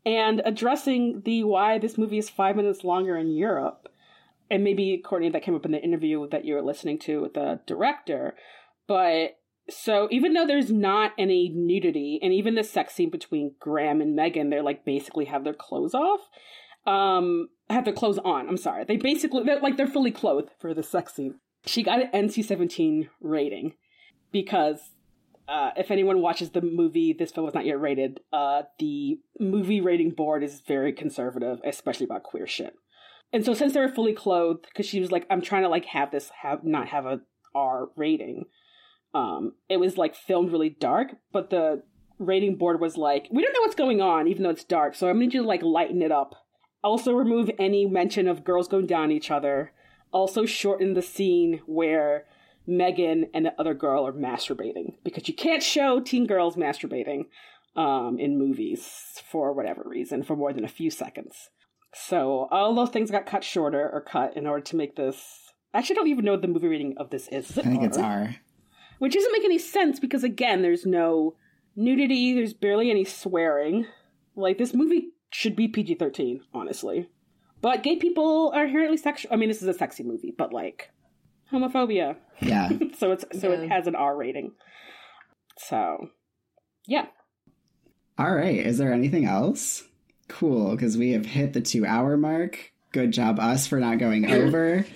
And addressing the why this movie is 5 minutes longer in Europe. And maybe, Courtney, that came up in the interview that you were listening to with the director. But so even though there's not any nudity, and even the sex scene between Graham and Megan, they're like basically have their clothes off. Have their clothes on. I'm sorry. They're fully clothed for the sex scene. She got an NC-17 rating because if anyone watches the movie, this film was not yet rated. The movie rating board is very conservative, especially about queer shit. And so since they were fully clothed, because she was like, I'm trying to like not have a R rating. It was like filmed really dark, but the rating board was like, we don't know what's going on, even though it's dark. So I'm going to need you to like lighten it up. Also remove any mention of girls going down each other. Also shorten the scene where Megan and the other girl are masturbating, because you can't show teen girls masturbating in movies for whatever reason, for more than a few seconds. So all those things got cut shorter or cut in order to make this... I actually don't even know what the movie rating of this is. I think it's R. Which doesn't make any sense because, again, there's no nudity. There's barely any swearing. Like, this movie should be PG-13, honestly. But gay people are inherently sexual. I mean, this is a sexy movie, but, like, homophobia. Yeah. It has an R rating. So, yeah. All right. Is there anything else? Cool, because we have hit the 2-hour mark. Good job, us, for not going over.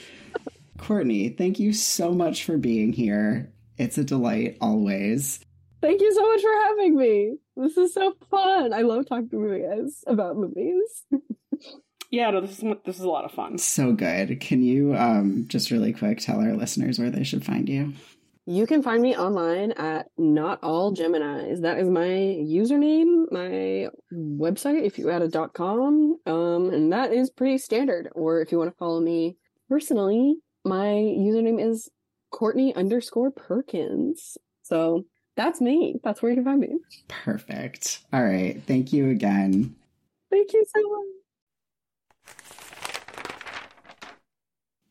Courtney, thank you so much for being here. It's a delight always. Thank you so much for having me. This is so fun. I love talking to you guys about movies. Yeah, no, this is a lot of fun. So good. Can you just really quick tell our listeners where they should find you? You can find me online at Not All Geminis. That is my username, my website, if you add a .com. And that is pretty standard. Or if you want to follow me personally, my username is Courtney_Perkins. So that's me. That's where you can find me. Perfect. All right. Thank you again. Thank you so much.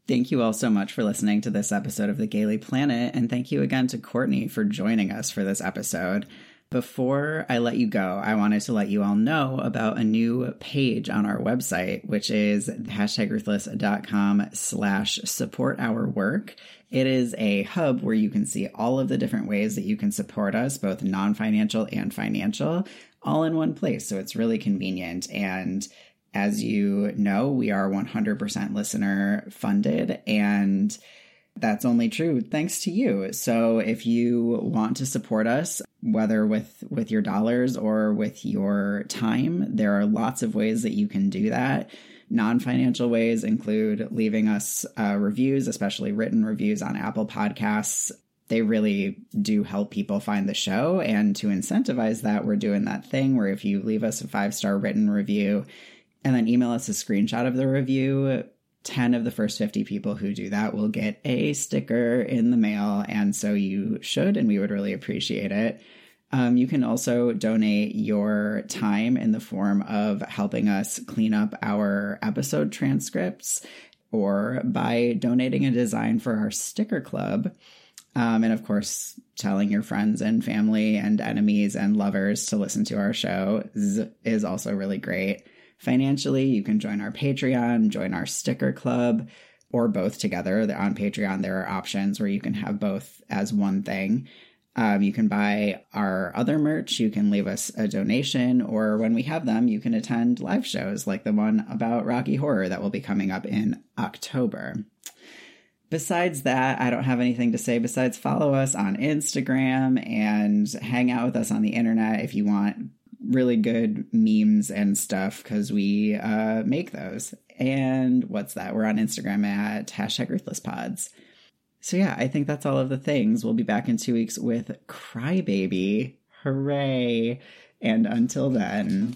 Thank you all so much for listening to this episode of The Gaily Planet, and thank you again to Courtney for joining us for this episode. Before I let you go, I wanted to let you all know about a new page on our website, which is #ruthless.com/support our work. It is a hub where you can see all of the different ways that you can support us, both non-financial and financial, all in one place. So it's really convenient, and as you know, we are 100% listener funded, and That's only true thanks to you. So if you want to support us, whether with your dollars or with your time, there are lots of ways that you can do that. Non-financial ways include leaving us reviews, especially written reviews on Apple Podcasts. They really do help people find the show. And to incentivize that, we're doing that thing where if you leave us a 5-star written review and then email us a screenshot of the review, 10 of the first 50 people who do that will get a sticker in the mail. And so you should, and we would really appreciate it. You can also donate your time in the form of helping us clean up our episode transcripts or by donating a design for our sticker club. And of course, telling your friends and family and enemies and lovers to listen to our show is also really great. Financially, you can join our Patreon, join our sticker club, or both together. On Patreon, there are options where you can have both as one thing. You can buy our other merch, you can leave us a donation, or when we have them, you can attend live shows like the one about Rocky Horror that will be coming up in October. Besides that, I don't have anything to say besides follow us on Instagram and hang out with us on the internet if you want really good memes and stuff, because we make those. And what's that? We're on Instagram at #RuthlessPods. So yeah, I think that's all of the things. We'll be back in 2 weeks with Crybaby. Hooray. And until then...